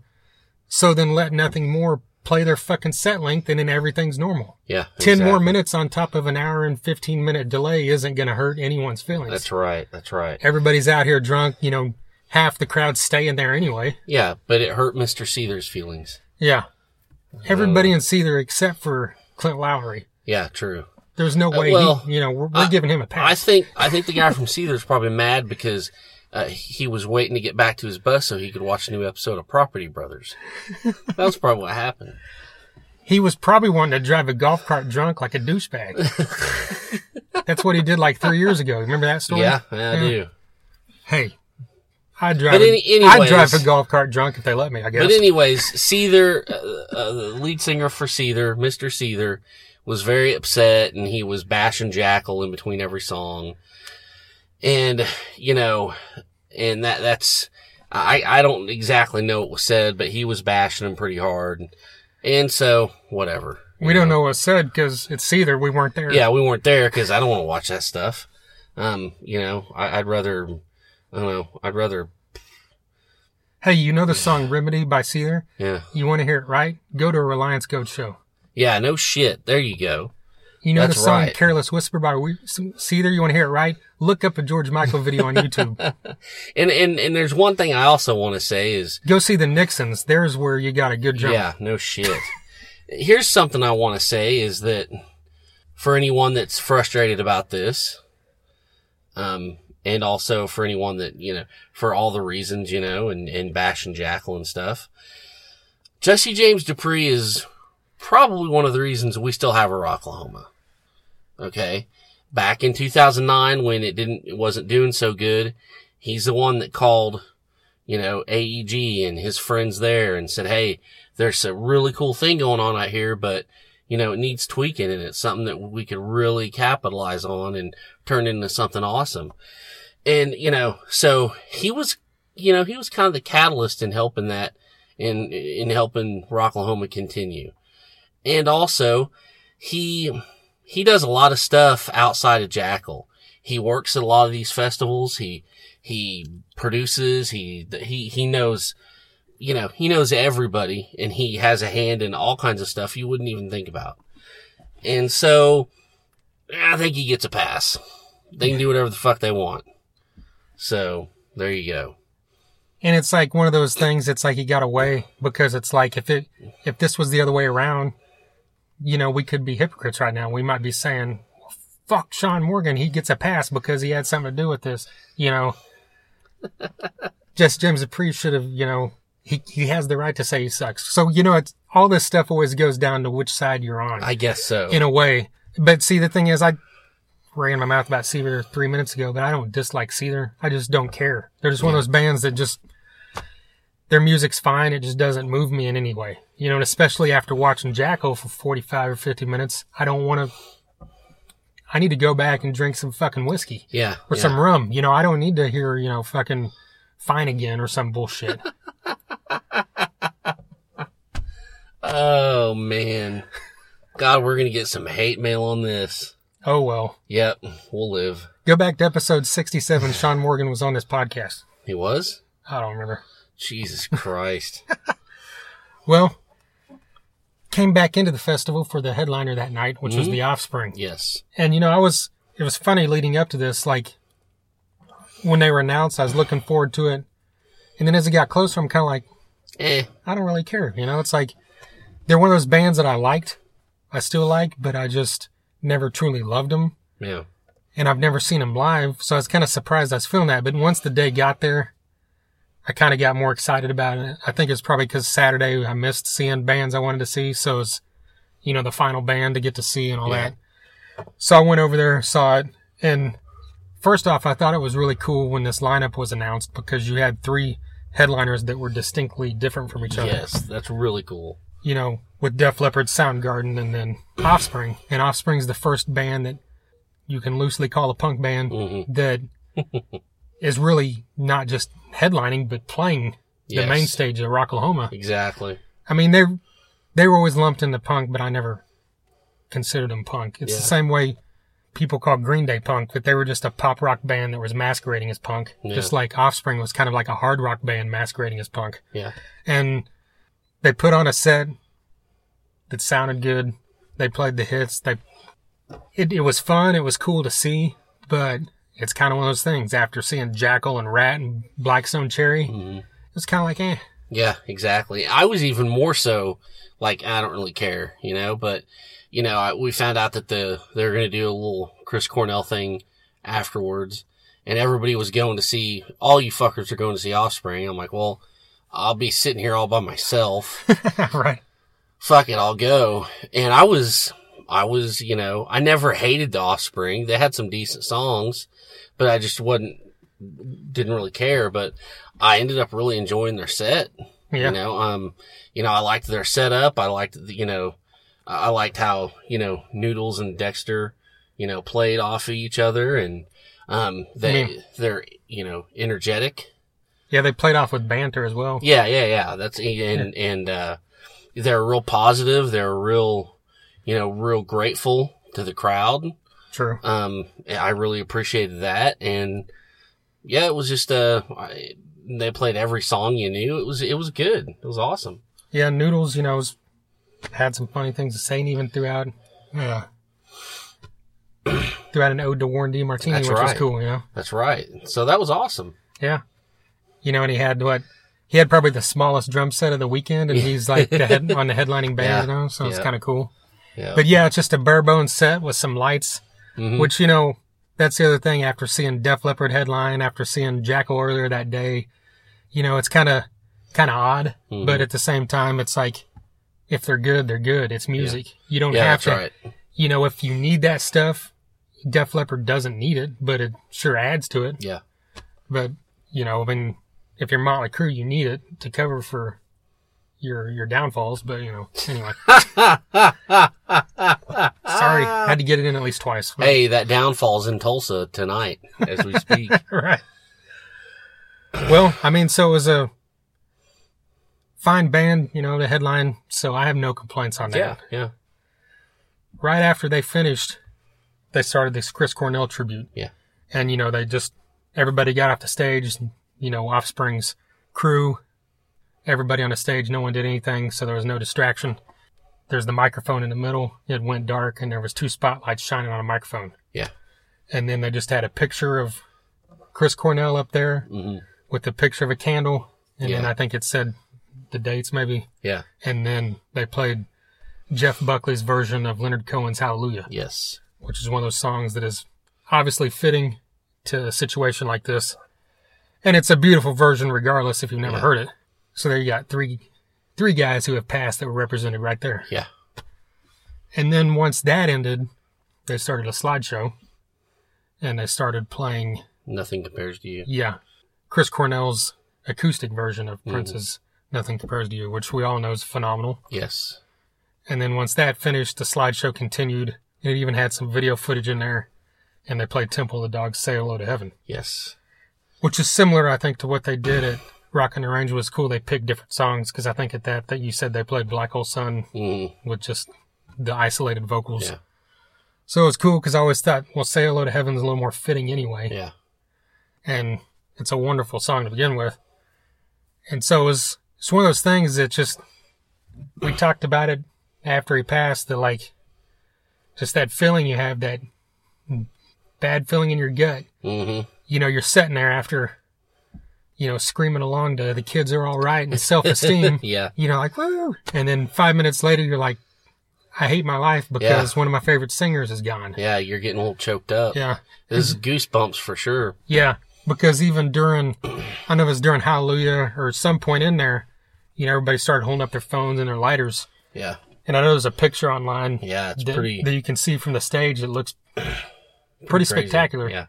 So then let nothing more play their fucking set length, and then everything's normal. Yeah. 10 more minutes on top of an hour and 15-minute delay isn't going to hurt anyone's feelings. That's right. That's right. Everybody's out here drunk. You know, half the crowd's staying there anyway. Yeah. But it hurt Mr. Seether's feelings. Yeah. Everybody in Seether except for Clint Lowry. Yeah. True. There's no way, we're giving him a pass. I think the guy from Seether's probably mad because he was waiting to get back to his bus so he could watch a new episode of Property Brothers. That's probably what happened. He was probably wanting to drive a golf cart drunk like a douchebag. That's what he did like 3 years ago. Remember that story? Yeah, I do. Hey, I'd drive a golf cart drunk if they let me, I guess. But anyways, Seether, the lead singer for Seether, Mr. Seether, was very upset, and he was bashing Jackal in between every song. And, you know, and that's, I don't exactly know what was said, but he was bashing him pretty hard. And so, whatever. We don't know what was said because it's Seether. We weren't there. Yeah, we weren't there because I don't want to watch that stuff. I'd rather. Hey, you know the song Remedy by Seether? Yeah. You want to hear it, right? Go to a Reliance Code show. Yeah, no shit. There you go. You know the song Careless Whisper by Seether? You want to hear it, right? Look up a George Michael video on YouTube. and there's one thing I also want to say is... Go see the Nixons. There's where you got a good jump. Yeah, no shit. Here's something I want to say is that for anyone that's frustrated about this, and also for anyone that, you know, for all the reasons, you know, and bashing Jackal and stuff, Jesse James Dupree is... probably one of the reasons we still have a Rocklahoma. Okay. Back in 2009, when it wasn't doing so good, he's the one that called, you know, AEG and his friends there and said, hey, there's a really cool thing going on out here, but, you know, it needs tweaking, and it's something that we could really capitalize on and turn into something awesome. And, you know, so he was kind of the catalyst in helping that and in helping Rocklahoma continue. And also, he does a lot of stuff outside of Jackal. He works at a lot of these festivals. He produces. He knows, you know, he knows everybody, and he has a hand in all kinds of stuff you wouldn't even think about. And so, I think he gets a pass. They can do whatever the fuck they want. So there you go. And it's like one of those things. It's like he got away because it's like if this was the other way around. You know, we could be hypocrites right now. We might be saying, well, fuck Sean Morgan. He gets a pass because he had something to do with this. You know, just James Dupree should have, you know, he has the right to say he sucks. So, you know, it's all this stuff always goes down to which side you're on. I guess so. In a way. But see, the thing is, I ran my mouth about Seether 3 minutes ago, but I don't dislike Seether. I just don't care. They're just one of those bands that just, their music's fine. It just doesn't move me in any way. You know, and especially after watching Jackal for 45 or 50 minutes, I don't want to, I need to go back and drink some fucking whiskey. Yeah. Or some rum. You know, I don't need to hear, you know, fucking Fine Again or some bullshit. Oh, man. God, we're going to get some hate mail on this. Oh, well. Yep. We'll live. Go back to episode 67. Sean Morgan was on this podcast. He was? I don't remember. Jesus Christ. Well, came back into the festival for the headliner that night, which was The Offspring. Yes. And, you know, it was funny leading up to this. Like, when they were announced, I was looking forward to it. And then as it got closer, I'm kind of like, I don't really care. You know, it's like, they're one of those bands that I liked. I still like, but I just... never truly loved them. Yeah. And I've never seen them live, so I was kind of surprised I was feeling that. But once the day got there, I kind of got more excited about it. I think it's probably because Saturday I missed seeing bands I wanted to see, so it's, you know, the final band to get to see and all that. So I went over there, saw it, and first off, I thought it was really cool when this lineup was announced because you had three headliners that were distinctly different from each other. Yes, that's really cool. you know, with Def Leppard, Soundgarden, and then Offspring. And Offspring's the first band that you can loosely call a punk band that is really not just headlining, but playing the main stage of Rocklahoma. Exactly. I mean, they were always lumped into punk, but I never considered them punk. It's the same way people call Green Day punk, but they were just a pop rock band that was masquerading as punk. Yeah. Just like Offspring was kind of like a hard rock band masquerading as punk. Yeah. And they put on a set that sounded good. They played the hits. It was fun. It was cool to see, but it's kind of one of those things. After seeing Jackal and Ratt and Blackstone Cherry, it was kind of like, eh. Yeah, exactly. I was even more so like, I don't really care, you know, but you know, we found out that they're going to do a little Chris Cornell thing afterwards, and everybody was going to see, all you fuckers are going to see Offspring. I'm like, well, I'll be sitting here all by myself. Right. Fuck it, I'll go. And I was, you know, I never hated the Offspring. They had some decent songs, but I just didn't really care, but I ended up really enjoying their set. Yeah. You know, I liked their setup. I liked, you know, I liked how, you know, Noodles and Dexter, you know, played off of each other, and they're, you know, energetic. Yeah, they played off with banter as well. Yeah. And they're real positive. They're real, you know, real grateful to the crowd. True. I really appreciated that, and yeah, it was just they played every song you knew. It was good. It was awesome. Yeah, Noodles, you know, had some funny things to say, and even throughout an ode to Warren D. Martini, was cool, you know? That's right. So that was awesome. Yeah. You know, and he had probably the smallest drum set of the weekend, and he's like on the headlining band, you know, so it's kind of cool. Yeah. But yeah, it's just a bare bones set with some lights, which, you know, that's the other thing. After seeing Def Leppard headline, after seeing Jackal earlier that day, you know, it's kind of odd, but at the same time, it's like, if they're good, they're good. It's music. Yeah. You don't have to. Right. You know, if you need that stuff, Def Leppard doesn't need it, but it sure adds to it. Yeah. But, you know, I mean, if you're Motley Crue, you need it to cover for your downfalls. But, you know, anyway. Sorry. Had to get it in at least twice. Hey, that downfall's in Tulsa tonight as we speak. Right. Well, I mean, so it was a fine band, you know, the headline, so I have no complaints on that. Yeah. Right after they finished, they started this Chris Cornell tribute. Yeah. And, you know, they just, everybody got off the stage, you know, Offspring's crew, everybody on the stage, no one did anything, so there was no distraction. There's the microphone in the middle, it went dark, and there was two spotlights shining on a microphone. Yeah. And then they just had a picture of Chris Cornell up there with a picture of a candle, and then I think it said the dates maybe. Yeah. And then they played Jeff Buckley's version of Leonard Cohen's Hallelujah. Yes. Which is one of those songs that is obviously fitting to a situation like this. And it's a beautiful version regardless if you've never heard it. So there you got three guys who have passed that were represented right there. Yeah. And then once that ended, they started a slideshow and they started playing Nothing Compares to You. Yeah. Chris Cornell's acoustic version of Prince's Nothing Compares to You, which we all know is phenomenal. Yes. And then once that finished, the slideshow continued. It even had some video footage in there. And they played Temple of the Dog, Say Hello to Heaven. Yes. Which is similar, I think, to what they did at Rockin' the Range. Was cool. They picked different songs, because I think at that you said they played Black Hole Sun with just the isolated vocals. Yeah. So it was cool, because I always thought, well, Say Hello to Heaven's a little more fitting anyway. Yeah. And it's a wonderful song to begin with. And so it was... It's one of those things that just, we talked about it after he passed, that like, just that feeling you have, that bad feeling in your gut. Mm-hmm. You know, you're sitting there after, you know, screaming along to The Kids Are All Right and Self-Esteem. Yeah. You know, like, woo! And then 5 minutes later, you're like, I hate my life because one of my favorite singers is gone. Yeah, you're getting a little choked up. Yeah. This is goosebumps for sure. Yeah. Because even during, I know it was during Hallelujah or some point in there, you know, everybody started holding up their phones and their lighters. Yeah. And I know there's a picture online. Yeah, it's pretty. That you can see from the stage. It looks pretty spectacular. Yeah.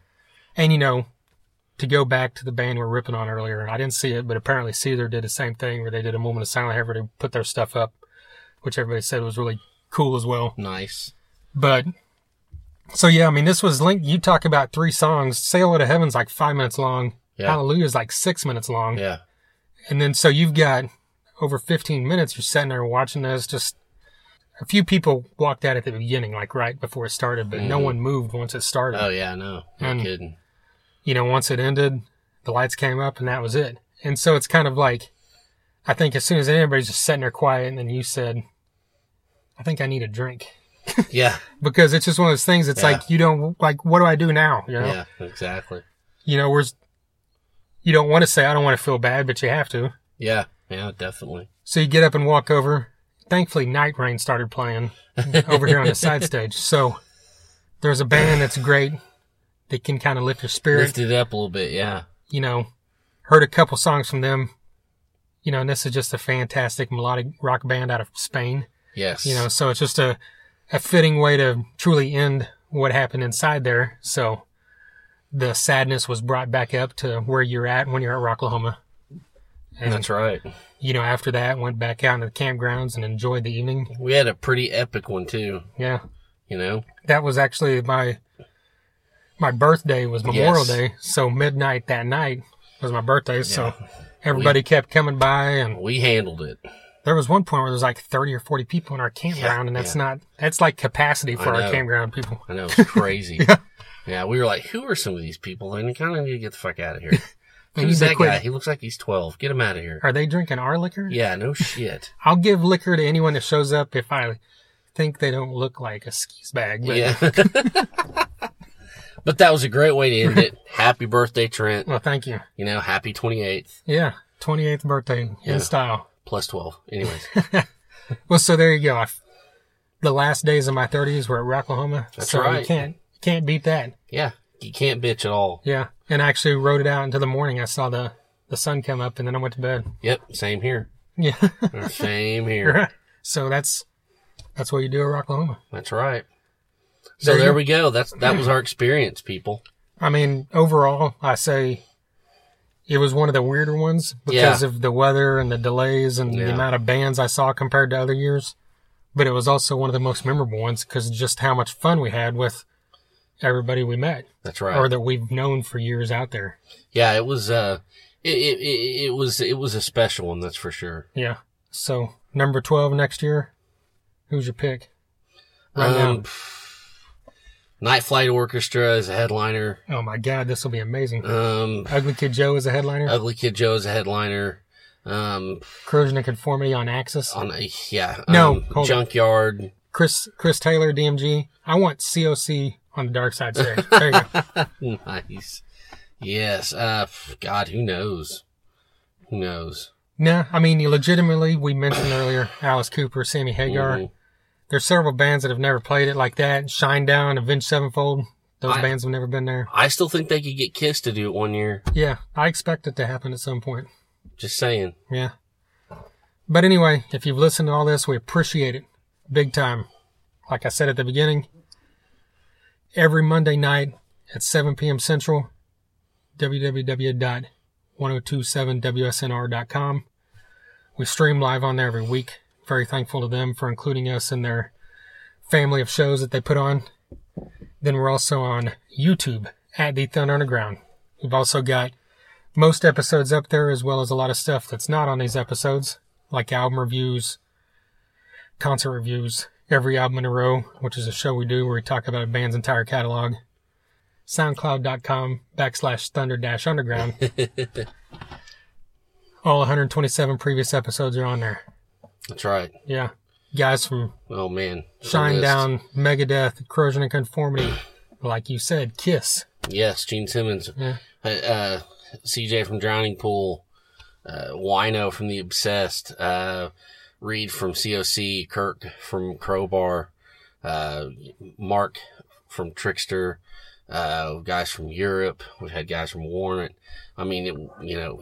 And, you know, to go back to the band we were ripping on earlier, and I didn't see it, but apparently Cedar did the same thing where they did a moment of silent, everybody put their stuff up. which everybody said was really cool as well. Nice. But, so yeah, I mean, this was linked. You talk about three songs. Sail Out of Heaven's like 5 minutes long. Yeah. Hallelujah's like 6 minutes long. Yeah. And then, so you've got over 15 minutes. You're sitting there watching this. Just a few people walked out at the beginning, like right before it started, but no one moved once it started. Oh yeah, no. No kidding. You know, once it ended, the lights came up and that was it. And so it's kind of like, I think as soon as anybody's just sitting there quiet, and then you said, I think I need a drink. Yeah. Because it's just one of those things. It's like, you don't, like, what do I do now? You know? Yeah, exactly. You know, you don't want to say, I don't want to feel bad, but you have to. Yeah. Yeah, definitely. So you get up and walk over. Thankfully, Night Rain started playing over here on the side stage. So there's a band that's great. They can kind of lift your spirit. Lift it up a little bit. Yeah. You know, heard a couple songs from them. You know, and this is just a fantastic melodic rock band out of Spain. Yes. You know, so it's just a fitting way to truly end what happened inside there. So the sadness was brought back up to where you're at when you're at Rocklahoma. And, that's right. You know, after that, went back out into the campgrounds and enjoyed the evening. We had a pretty epic one, too. Yeah. You know? That was actually my birthday was Memorial Day. So midnight that night was my birthday. Yeah. So everybody kept coming by. And we handled it. There was one point where there was like 30 or 40 people in our campground, and that's not, that's like capacity for our campground people. I know, it's crazy. Yeah, we were like, who are some of these people? And you kind of need to get the fuck out of here. Who's that guy? He looks like he's 12. Get him out of here. Are they drinking our liquor? Yeah, no shit. I'll give liquor to anyone that shows up if I think they don't look like a skis bag. But but that was a great way to end it. Happy birthday, Trent. Well, thank you. You know, happy 28th. Yeah, 28th birthday in style. Plus 12. Anyways. Well, so there you go. The last days of my 30s were at Rocklahoma. That's so right. You can't beat that. Yeah. You can't bitch at all. Yeah. And I actually rode it out until the morning. I saw the sun come up, and then I went to bed. Yep. Same here. Yeah. Same here. Right. So that's what you do at Rocklahoma. That's right. So there we go. That was our experience, people. I mean, overall, I say it was one of the weirder ones because of the weather and the delays and the amount of bands I saw compared to other years. But it was also one of the most memorable ones because just how much fun we had with everybody we met. That's right. Or that we've known for years out there. Yeah, it was it was a special one, that's for sure. Yeah. So, number 12 next year. Who's your pick? Right now. Night Flight Orchestra is a headliner. Oh my God, this will be amazing. Ugly Kid Joe is a headliner. Corrosion of Conformity on Axis. Junkyard. Chris Taylor, DMG. I want COC on the Dark Side stage. There you go. Nice. Yes. God, who knows? Nah, I mean, legitimately, we mentioned earlier, Alice Cooper, Sammy Hagar. Mm-hmm. There's several bands that have never played it like that. Shinedown, Avenged Sevenfold. Those bands have never been there. I still think they could get Kiss to do it one year. Yeah. I expect it to happen at some point. Just saying. Yeah. But anyway, if you've listened to all this, we appreciate it. Big time. Like I said at the beginning, every Monday night at 7 p.m. Central, www.1027wsnr.com. We stream live on there every week. Very thankful to them for including us in their family of shows that they put on. Then we're also on YouTube at the Thunder Underground. We've also got most episodes up there, as well as a lot of stuff that's not on these episodes, like album reviews, concert reviews, Every Album in a Row, which is a show we do where we talk about a band's entire catalog. Soundcloud.com/thunder-underground. All 127 previous episodes are on there. That's right. Yeah. Guys from Shinedown, Megadeth, Corrosion of Conformity, like you said, Kiss. Yes, Gene Simmons. Yeah. CJ from Drowning Pool, Wino from The Obsessed, Reed from COC, Kirk from Crowbar, Mark from Trickster, guys from Europe. We've had guys from Warrant. I mean,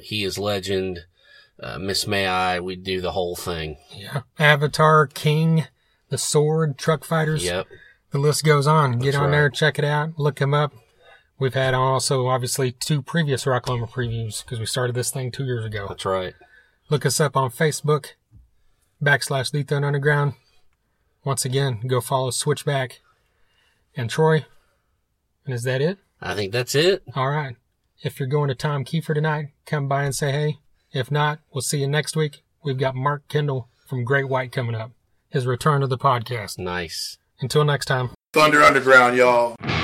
He Is Legend. Miss May I, we do the whole thing. Yeah. Avatar, King, The Sword, Truck Fighters. Yep. The list goes on. Get on there, check it out, look them up. We've had also, obviously, two previous Rocklahoma previews because we started this thing 2 years ago. That's right. Look us up on Facebook. /TheThunder Underground. Once again, go follow Switchback and Troy. And is that it? I think that's it. All right. If you're going to Tom Kiefer tonight, come by and say hey. If not, we'll see you next week. We've got Mark Kendall from Great White coming up. His return to the podcast. Nice. Until next time. Thunder Underground, y'all.